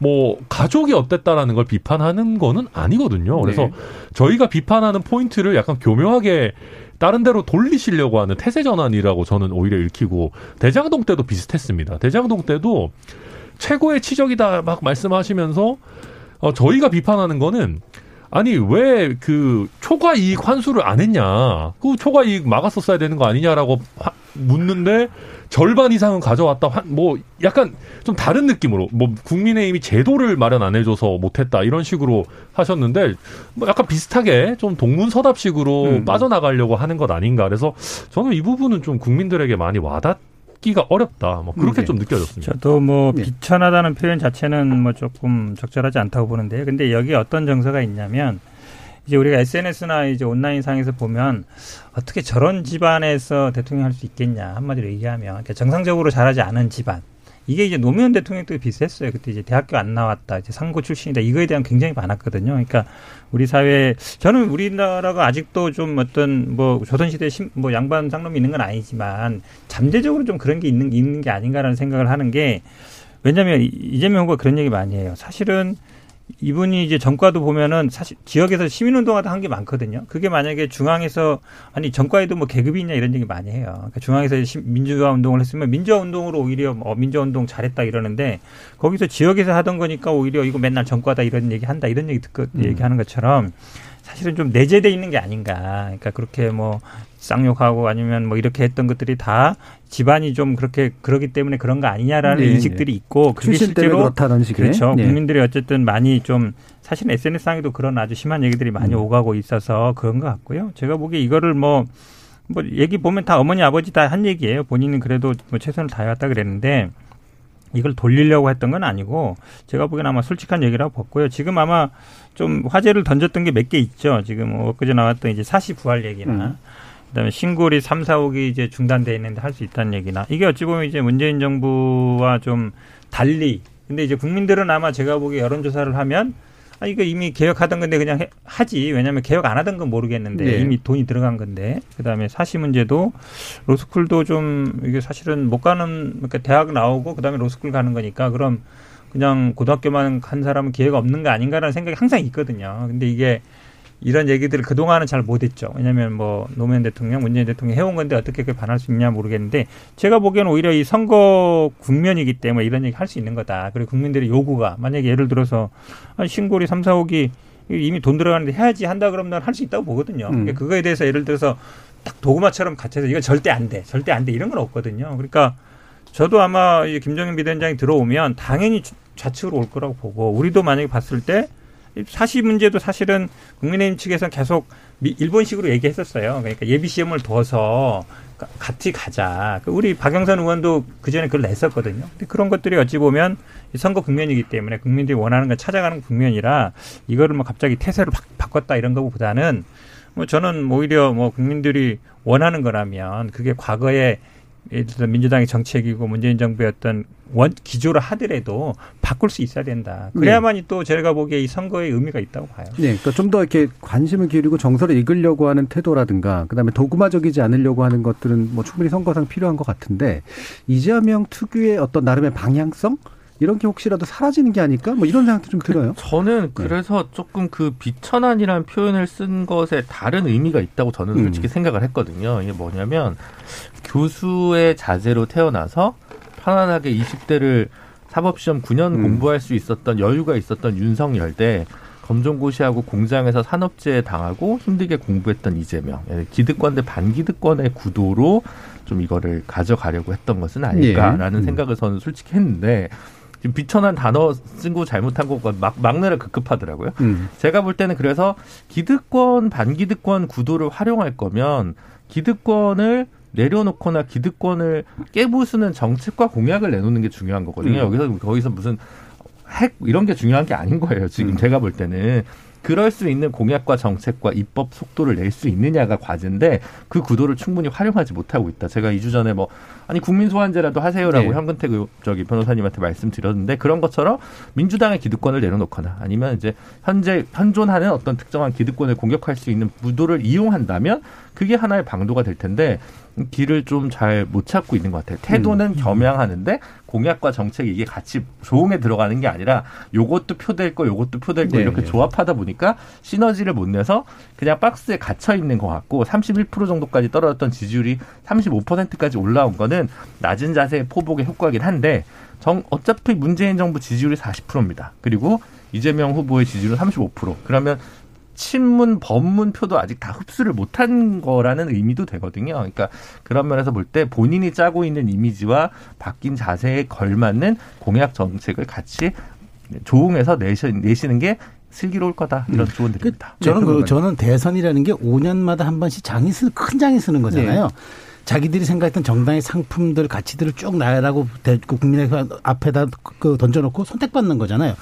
뭐 가족이 어땠다라는 걸 비판하는 거는 아니거든요. 그래서 네. 저희가 비판하는 포인트를 약간 교묘하게 다른 데로 돌리시려고 하는 태세 전환이라고 저는 오히려 읽히고 대장동 때도 비슷했습니다. 대장동 때도 최고의 치적이다 막 말씀하시면서 어, 저희가 비판하는 거는 아니 왜 그 초과 이익 환수를 안 했냐? 그 초과 이익 막았었어야 되는 거 아니냐라고 화, 묻는데 절반 이상은 가져왔다. 환, 뭐 약간 좀 다른 느낌으로 뭐 국민의힘이 제도를 마련 안 해줘서 못했다 이런 식으로 하셨는데 뭐 약간 비슷하게 좀 동문서답식으로 음. 빠져나가려고 하는 것 아닌가. 그래서 저는 이 부분은 좀 국민들에게 많이 와닿. 기가 어렵다. 뭐 그렇게 네. 좀 느껴졌습니다. 저도 뭐 비천하다는 표현 자체는 뭐 조금 적절하지 않다고 보는데요. 근데 여기에 어떤 정서가 있냐면 이제 우리가 에스엔에스나 이제 온라인상에서 보면 어떻게 저런 집안에서 대통령 할 수 있겠냐 한마디로 얘기하면 그러니까 정상적으로 잘하지 않은 집안. 이게 이제 노무현 대통령도 비슷했어요. 그때 이제 대학교 안 나왔다, 이제 상고 출신이다. 이거에 대한 굉장히 많았거든요. 그러니까 우리 사회, 저는 우리나라가 아직도 좀 어떤 뭐 조선시대 뭐 양반 상놈이 있는 건 아니지만 잠재적으로 좀 그런 게 있는, 있는 게 아닌가라는 생각을 하는 게 왜냐하면 이재명 후보가 그런 얘기 많이 해요. 사실은 이분이 이제 전과도 보면은 사실 지역에서 시민운동화도 한 게 많거든요. 그게 만약에 중앙에서, 아니, 전과에도 뭐 계급이 있냐 이런 얘기 많이 해요. 그러니까 중앙에서 민주화 운동을 했으면 민주화 운동으로 오히려 어, 민주화 운동 잘했다 이러는데 거기서 지역에서 하던 거니까 오히려 이거 맨날 전과다 이런 얘기 한다 이런 얘기 듣고 음. 얘기하는 것처럼 사실은 좀 내재되어 있는 게 아닌가. 그러니까 그렇게 뭐 쌍욕하고 아니면 뭐 이렇게 했던 것들이 다 집안이 좀 그렇게 그러기 때문에 그런 거 아니냐라는 네, 인식들이 네. 있고 그게 실제로 그렇다는 식의 그렇죠. 네. 국민들이 어쨌든 많이 좀 사실은 에스엔에스상에도 그런 아주 심한 얘기들이 많이 음. 오가고 있어서 그런 것 같고요. 제가 보기에 이거를 뭐, 뭐 얘기 보면 다 어머니 아버지 다 한 얘기예요. 본인은 그래도 뭐 최선을 다해왔다 그랬는데 이걸 돌리려고 했던 건 아니고 제가 보기엔 아마 솔직한 얘기라고 봤고요. 지금 아마 좀 화제를 던졌던 게 몇 개 있죠. 지금 엊그제 나왔던 이제 사시 부활 얘기나 음. 그다음에 신고리 삼, 사, 오기 이제 중단돼 있는데 할 수 있다는 얘기나 이게 어찌 보면 이제 문재인 정부와 좀 달리 근데 이제 국민들은 아마 제가 보기에 여론조사를 하면 아 이거 이미 개혁하던 건데 그냥 해, 하지 왜냐하면 개혁 안 하던 건 모르겠는데 네. 이미 돈이 들어간 건데 그다음에 사시 문제도 로스쿨도 좀 이게 사실은 못 가는 그러니까 대학 나오고 그다음에 로스쿨 가는 거니까 그럼 그냥 고등학교만 간 사람은 기회가 없는 거 아닌가라는 생각이 항상 있거든요. 근데 이게 이런 얘기들을 그동안은 잘 못했죠. 왜냐하면 뭐 노무현 대통령, 문재인 대통령 해온 건데 어떻게 그걸 반할 수 있냐 모르겠는데 제가 보기엔 오히려 이 선거 국면이기 때문에 이런 얘기 할 수 있는 거다. 그리고 국민들의 요구가 만약에 예를 들어서 신고리 삼, 사, 오기 이미 돈 들어가는데 해야지 한다 그러면 난 할 수 있다고 보거든요. 음. 그거에 대해서 예를 들어서 딱 도구마처럼 갇혀서 이거 절대 안 돼. 절대 안 돼. 이런 건 없거든요. 그러니까 저도 아마 김종인 비대위원장이 들어오면 당연히 좌측으로 올 거라고 보고 우리도 만약에 봤을 때 사시 문제도 사실은 국민의힘 측에서는 계속 미, 일본식으로 얘기했었어요. 그러니까 예비시험을 둬서 가, 같이 가자. 우리 박영선 의원도 그전에 그걸 냈었거든요. 근데 그런 것들이 어찌 보면 선거 국면이기 때문에 국민들이 원하는 걸 찾아가는 국면이라 이거를 뭐 갑자기 태세로 바, 바꿨다 이런 것보다는 뭐 저는 오히려 뭐 국민들이 원하는 거라면 그게 과거에 예를 들어 민주당의 정책이고 문재인 정부의 어떤 원 기조를 하더라도 바꿀 수 있어야 된다. 그래야만이 네. 또 제가 보기에 이 선거의 의미가 있다고 봐요. 네, 그러니까 좀 더 이렇게 관심을 기울이고 정서를 읽으려고 하는 태도라든가, 그다음에 도구마적이지 않으려고 하는 것들은 뭐 충분히 선거상 필요한 것 같은데 이재명 특유의 어떤 나름의 방향성 이런 게 혹시라도 사라지는 게 아닐까? 뭐 이런 생각도 좀 들어요. 저는 그래서 네. 조금 그 비천안이라는 표현을 쓴 것에 다른 의미가 있다고 저는 솔직히 음. 생각을 했거든요. 이게 뭐냐면 교수의 자제로 태어나서 편안하게 이십 대를 사법시험 구 년 음. 공부할 수 있었던 여유가 있었던 윤석열 때 검정고시하고 공장에서 산업재해 당하고 힘들게 공부했던 이재명. 기득권 대 반기득권의 구도로 좀 이거를 가져가려고 했던 것은 아닐까라는 네. 생각을 저는 솔직히 했는데 지금 비천한 단어 쓴 거 잘못한 거가 막, 막내라 급급하더라고요. 음. 제가 볼 때는 그래서 기득권, 반기득권 구도를 활용할 거면 기득권을 내려놓거나 기득권을 깨부수는 정책과 공약을 내놓는 게 중요한 거거든요. 음. 여기서, 거기서 무슨 핵, 이런 게 중요한 게 아닌 거예요. 지금 음. 제가 볼 때는. 그럴 수 있는 공약과 정책과 입법 속도를 낼 수 있느냐가 과제인데 그 구도를 충분히 활용하지 못하고 있다. 제가 이 주 전에 뭐 아니 국민 소환제라도 하세요라고 네. 현근택 저기 변호사님한테 말씀드렸는데 그런 것처럼 민주당의 기득권을 내려놓거나 아니면 이제 현재 현존하는 어떤 특정한 기득권을 공격할 수 있는 구도를 이용한다면 그게 하나의 방도가 될 텐데 길을 좀 잘 못 찾고 있는 것 같아요. 태도는 겸양하는데 공약과 정책이 이게 같이 조응에 들어가는 게 아니라 요것도 표될 거 요것도 표될 거 네, 이렇게 네. 조합하다 보니까 시너지를 못 내서 그냥 박스에 갇혀 있는 것 같고 삼십일 퍼센트 정도까지 떨어졌던 지지율이 삼십오 퍼센트까지 올라온 거는 낮은 자세의 포복의 효과긴 한데 정, 어차피 문재인 정부 지지율이 사십 퍼센트입니다. 그리고 이재명 후보의 지지율은 삼십오 퍼센트. 그러면 친문, 법문 표도 아직 다 흡수를 못한 거라는 의미도 되거든요. 그러니까 그런 면에서 볼 때 본인이 짜고 있는 이미지와 바뀐 자세에 걸맞는 공약 정책을 같이 조응해서 내시는 게 슬기로울 거다. 이런 조언 드립니다. 그, 저는, 그, 저는 대선이라는 게 오 년마다 한 번씩 장이 쓰는, 큰 장이 쓰는 거잖아요. 네. 자기들이 생각했던 정당의 상품들, 가치들을 쭉 나열하고 국민의 앞에다 던져놓고 선택받는 거잖아요.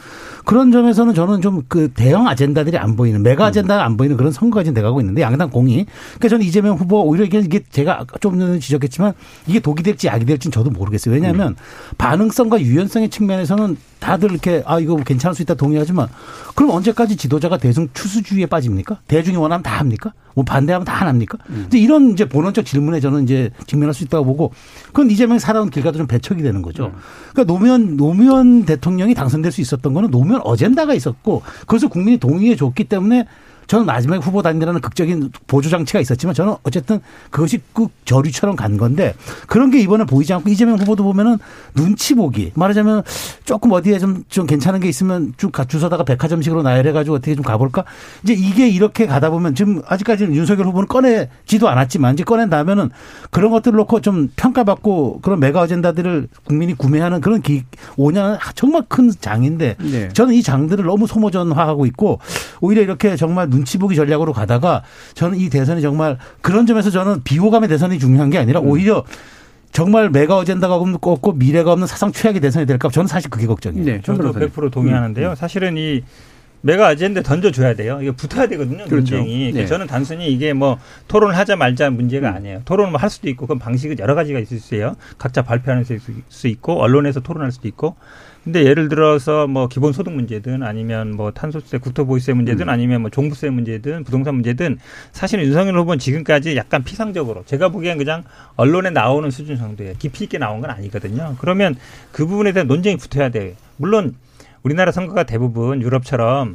그런 점에서는 저는 좀 그 대형 아젠다들이 안 보이는, 메가 아젠다가 안 보이는 그런 선거가 지금 돼가고 있는데 양당 공이. 그러니까 저는 이재명 후보 오히려 이게 제가 아까 좀 전에 지적했지만 이게 독이 될지 약이 될지는 저도 모르겠어요. 왜냐하면 음. 반응성과 유연성의 측면에서는 다들 이렇게 아 이거 괜찮을 수 있다 동의하지만 그럼 언제까지 지도자가 대중 추수주의에 빠집니까? 대중이 원하면 다 합니까? 뭐 반대하면 다 안 합니까? 음. 근데 이런 이제 본원적 질문에 저는 이제 직면할 수 있다고 보고, 그건 이재명이 살아온 길과도 좀 배척이 되는 거죠. 음. 그러니까 노무현 노무현 대통령이 당선될 수 있었던 거는 노무현 어젠다가 있었고 그래서 국민이 동의해 줬기 때문에. 저는 마지막에 후보 단일화라는 극적인 보조장치가 있었지만 저는 어쨌든 그것이 꼭 저류처럼 간 건데, 그런 게 이번에 보이지 않고 이재명 후보도 보면은 눈치 보기, 말하자면 조금 어디에 좀, 좀 괜찮은 게 있으면 쭉 주워다가 백화점식으로 나열해가지고 어떻게 좀 가볼까, 이제 이게 이렇게 가다 보면 지금 아직까지는 윤석열 후보는 꺼내지도 않았지만 이제 꺼낸다면은 그런 것들을 놓고 좀 평가받고 그런 메가 어젠다들을 국민이 구매하는 그런 기, 오 년은 정말 큰 장인데 네. 저는 이 장들을 너무 소모전화하고 있고 오히려 이렇게 정말 눈치 보기 전략으로 가다가 저는 이 대선이 정말 그런 점에서 저는 비호감의 대선이 중요한 게 아니라 오히려 정말 메가 어젠다가 없고 미래가 없는 사상 최악의 대선이 될까, 저는 사실 그게 걱정이에요. 네, 저도 백 퍼센트 동의하는데요. 음. 사실은 이 메가 어젠다 던져줘야 돼요. 이게 붙어야 되거든요. 그렇죠. 논쟁이. 네. 저는 단순히 이게 뭐 토론을 하자 말자 문제가 아니에요. 토론을 뭐 할 수도 있고 그건 방식은 여러 가지가 있을 수 있어요. 각자 발표하는 수 있고 언론에서 토론할 수도 있고. 근데 예를 들어서 뭐 기본소득 문제든 아니면 뭐 탄소세, 국토보유세 문제든 아니면 뭐 종부세 문제든 부동산 문제든 사실은 윤석열 후보는 지금까지 약간 피상적으로 제가 보기엔 그냥 언론에 나오는 수준 정도에 깊이 있게 나온 건 아니거든요. 그러면 그 부분에 대한 논쟁이 붙어야 돼. 물론 우리나라 선거가 대부분 유럽처럼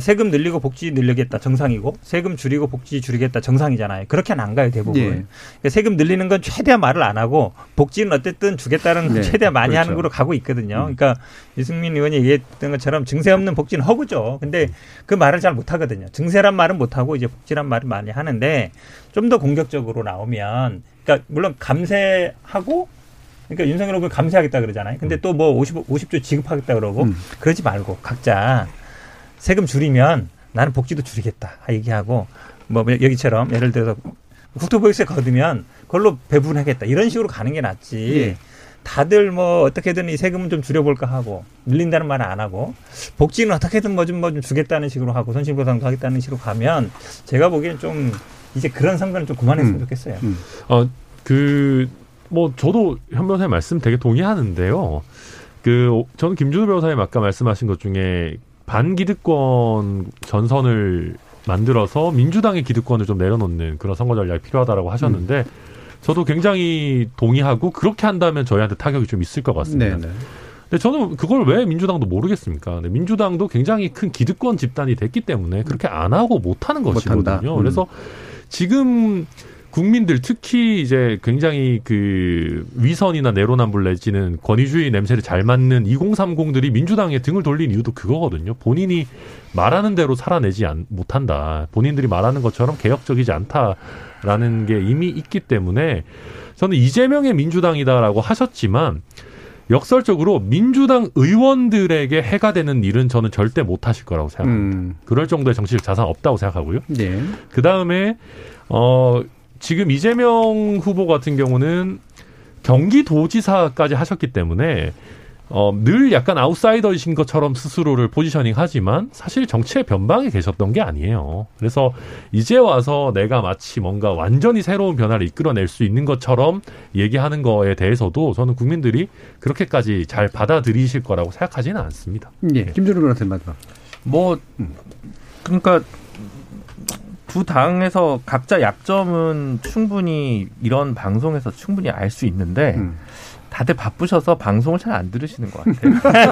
세금 늘리고 복지 늘리겠다 정상이고 세금 줄이고 복지 줄이겠다 정상이잖아요. 그렇게는 안 가요 대부분. 네. 그러니까 세금 늘리는 건 최대한 말을 안 하고 복지는 어쨌든 주겠다는 네. 최대한 많이 그렇죠. 하는 걸로 가고 있거든요. 음. 그러니까 유승민 의원이 얘기했던 것처럼 증세 없는 복지는 허구죠. 근데 그 말을 잘 못하거든요. 증세란 말은 못하고 이제 복지란 말을 많이 하는데 좀 더 공격적으로 나오면, 그러니까 물론 감세하고, 그러니까 윤석열 후보는 감세하겠다 그러잖아요. 근데 음. 또 뭐 오십, 오십조 지급하겠다 그러고 음. 그러지 말고 각자 세금 줄이면 나는 복지도 줄이겠다 얘기하고, 뭐 여기처럼 예를 들어서 국토보유세 거두면 그걸로 배분하겠다 이런 식으로 가는 게 낫지. 예. 다들 뭐 어떻게든 이 세금은 좀 줄여볼까 하고 늘린다는 말은 안 하고 복지는 어떻게든 뭐 좀 뭐 좀 주겠다는 식으로 하고 손실보상도 하겠다는 식으로 가면 제가 보기엔 좀 이제 그런 선거는 좀 그만했으면 음. 좋겠어요. 음. 어, 그 뭐 저도 현 변호사님 말씀 되게 동의하는데요. 그 저는 김준호 변호사님 아까 말씀하신 것 중에 반기득권 전선을 만들어서 민주당의 기득권을 좀 내려놓는 그런 선거 전략이 필요하다라고 하셨는데 음. 저도 굉장히 동의하고 그렇게 한다면 저희한테 타격이 좀 있을 것 같습니다. 네네. 근데 저는 그걸 왜 민주당도 모르겠습니까? 근데 민주당도 굉장히 큰 기득권 집단이 됐기 때문에 그렇게 안 하고 못 하는 것이거든요. 음. 그래서 지금 국민들 특히 이제 굉장히 그 위선이나 내로남불 내지는 권위주의 냄새를 잘 맡는 이공삼공들이 민주당에 등을 돌린 이유도 그거거든요. 본인이 말하는 대로 살아내지 못한다. 본인들이 말하는 것처럼 개혁적이지 않다라는 게 이미 있기 때문에 저는 이재명의 민주당이다라고 하셨지만 역설적으로 민주당 의원들에게 해가 되는 일은 저는 절대 못 하실 거라고 생각합니다. 음. 그럴 정도의 정치적 자산 없다고 생각하고요. 네. 그다음에 어... 지금 이재명 후보 같은 경우는 경기도지사까지 하셨기 때문에 어, 늘 약간 아웃사이더이신 것처럼 스스로를 포지셔닝하지만 사실 정치의 변방에 계셨던 게 아니에요. 그래서 이제 와서 내가 마치 뭔가 완전히 새로운 변화를 이끌어낼 수 있는 것처럼 얘기하는 거에 대해서도 저는 국민들이 그렇게까지 잘 받아들이실 거라고 생각하지는 않습니다. 예, 김준호 변호사님 마지막. 뭐 그러니까. 두 당에서 각자 약점은 충분히 이런 방송에서 충분히 알 수 있는데 음. 다들 바쁘셔서 방송을 잘 안 들으시는 것 같아요.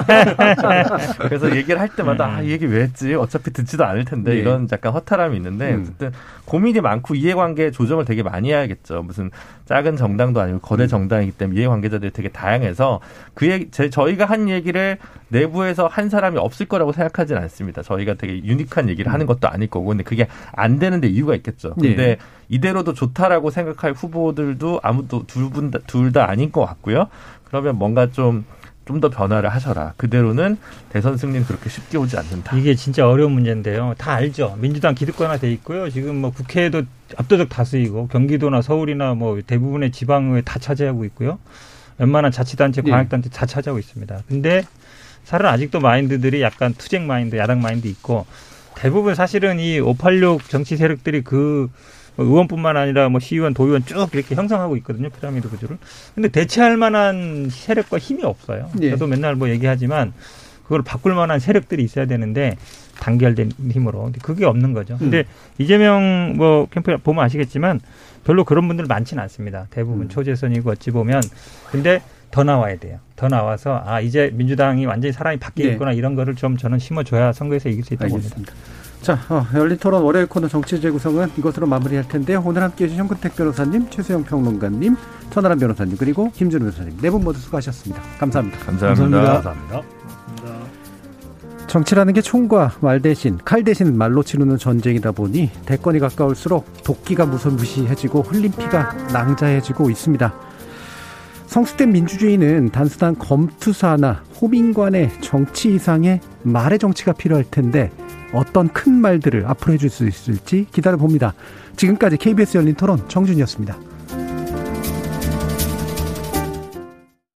그래서 얘기를 할 때마다 아, 이 얘기 왜 했지? 어차피 듣지도 않을 텐데 네. 이런 약간 허탈함이 있는데 음. 어쨌든 고민이 많고 이해관계 조정을 되게 많이 해야겠죠. 무슨 작은 정당도 아니고 거대 정당이기 때문에 이해관계자들이 되게 다양해서 그 얘기, 제, 저희가 한 얘기를 내부에서 한 사람이 없을 거라고 생각하진 않습니다. 저희가 되게 유니크한 얘기를 하는 것도 아닐 거고, 근데 그게 안 되는데 이유가 있겠죠. 근데 네. 이대로도 좋다라고 생각할 후보들도 아무도 둘 분 다, 둘 다 아닌 것 같고요. 그러면 뭔가 좀 좀 더 변화를 하셔라. 그대로는 대선 승리는 그렇게 쉽게 오지 않는다. 이게 진짜 어려운 문제인데요. 다 알죠. 민주당 기득권화 돼 있고요. 지금 뭐 국회에도 압도적 다수이고 경기도나 서울이나 뭐 대부분의 지방에 다 차지하고 있고요. 웬만한 자치단체, 광역단체 네. 다 차지하고 있습니다. 근데 사실은 아직도 마인드들이 약간 투쟁 마인드, 야당 마인드 있고 대부분 사실은 이 오팔육 정치 세력들이 그 의원뿐만 아니라 뭐 시의원, 도의원 쭉 이렇게 형성하고 있거든요. 피라미드 구조를. 근데 대체할 만한 세력과 힘이 없어요. 예. 저도 맨날 뭐 얘기하지만 그걸 바꿀 만한 세력들이 있어야 되는데 단결된 힘으로 그게 없는 거죠. 근데 음. 이재명 뭐 캠프 보면 아시겠지만 별로 그런 분들 많지는 않습니다. 대부분 음. 초재선이고 어찌 보면. 근데 더 나와야 돼요. 더 나와서 아 이제 민주당이 완전히 사람이 바뀌겠구나 네. 이런 거를 좀 저는 심어줘야 선거에서 이길 수 있다고 봅니다. 자, 어, 열린 토론 월요일 코너 정치 재구성은 이것으로 마무리할 텐데 오늘 함께해주신 현근택 변호사님, 최수영 평론가님, 천하람 변호사님 그리고 김준호 변호사님 네 분 모두 수고하셨습니다. 감사합니다. 감사합니다. 감사합니다. 감사합니다. 정치라는 게 총과 말 대신 칼 대신 말로 치르는 전쟁이다 보니 대권이 가까울수록 도끼가 무서무시해지고 흘린 피가 낭자해지고 있습니다. 성숙된 민주주의는 단순한 검투사나 호민관의 정치 이상의 말의 정치가 필요할 텐데 어떤 큰 말들을 앞으로 해줄 수 있을지 기다려봅니다. 지금까지 케이비에스 열린 토론 정준이었습니다.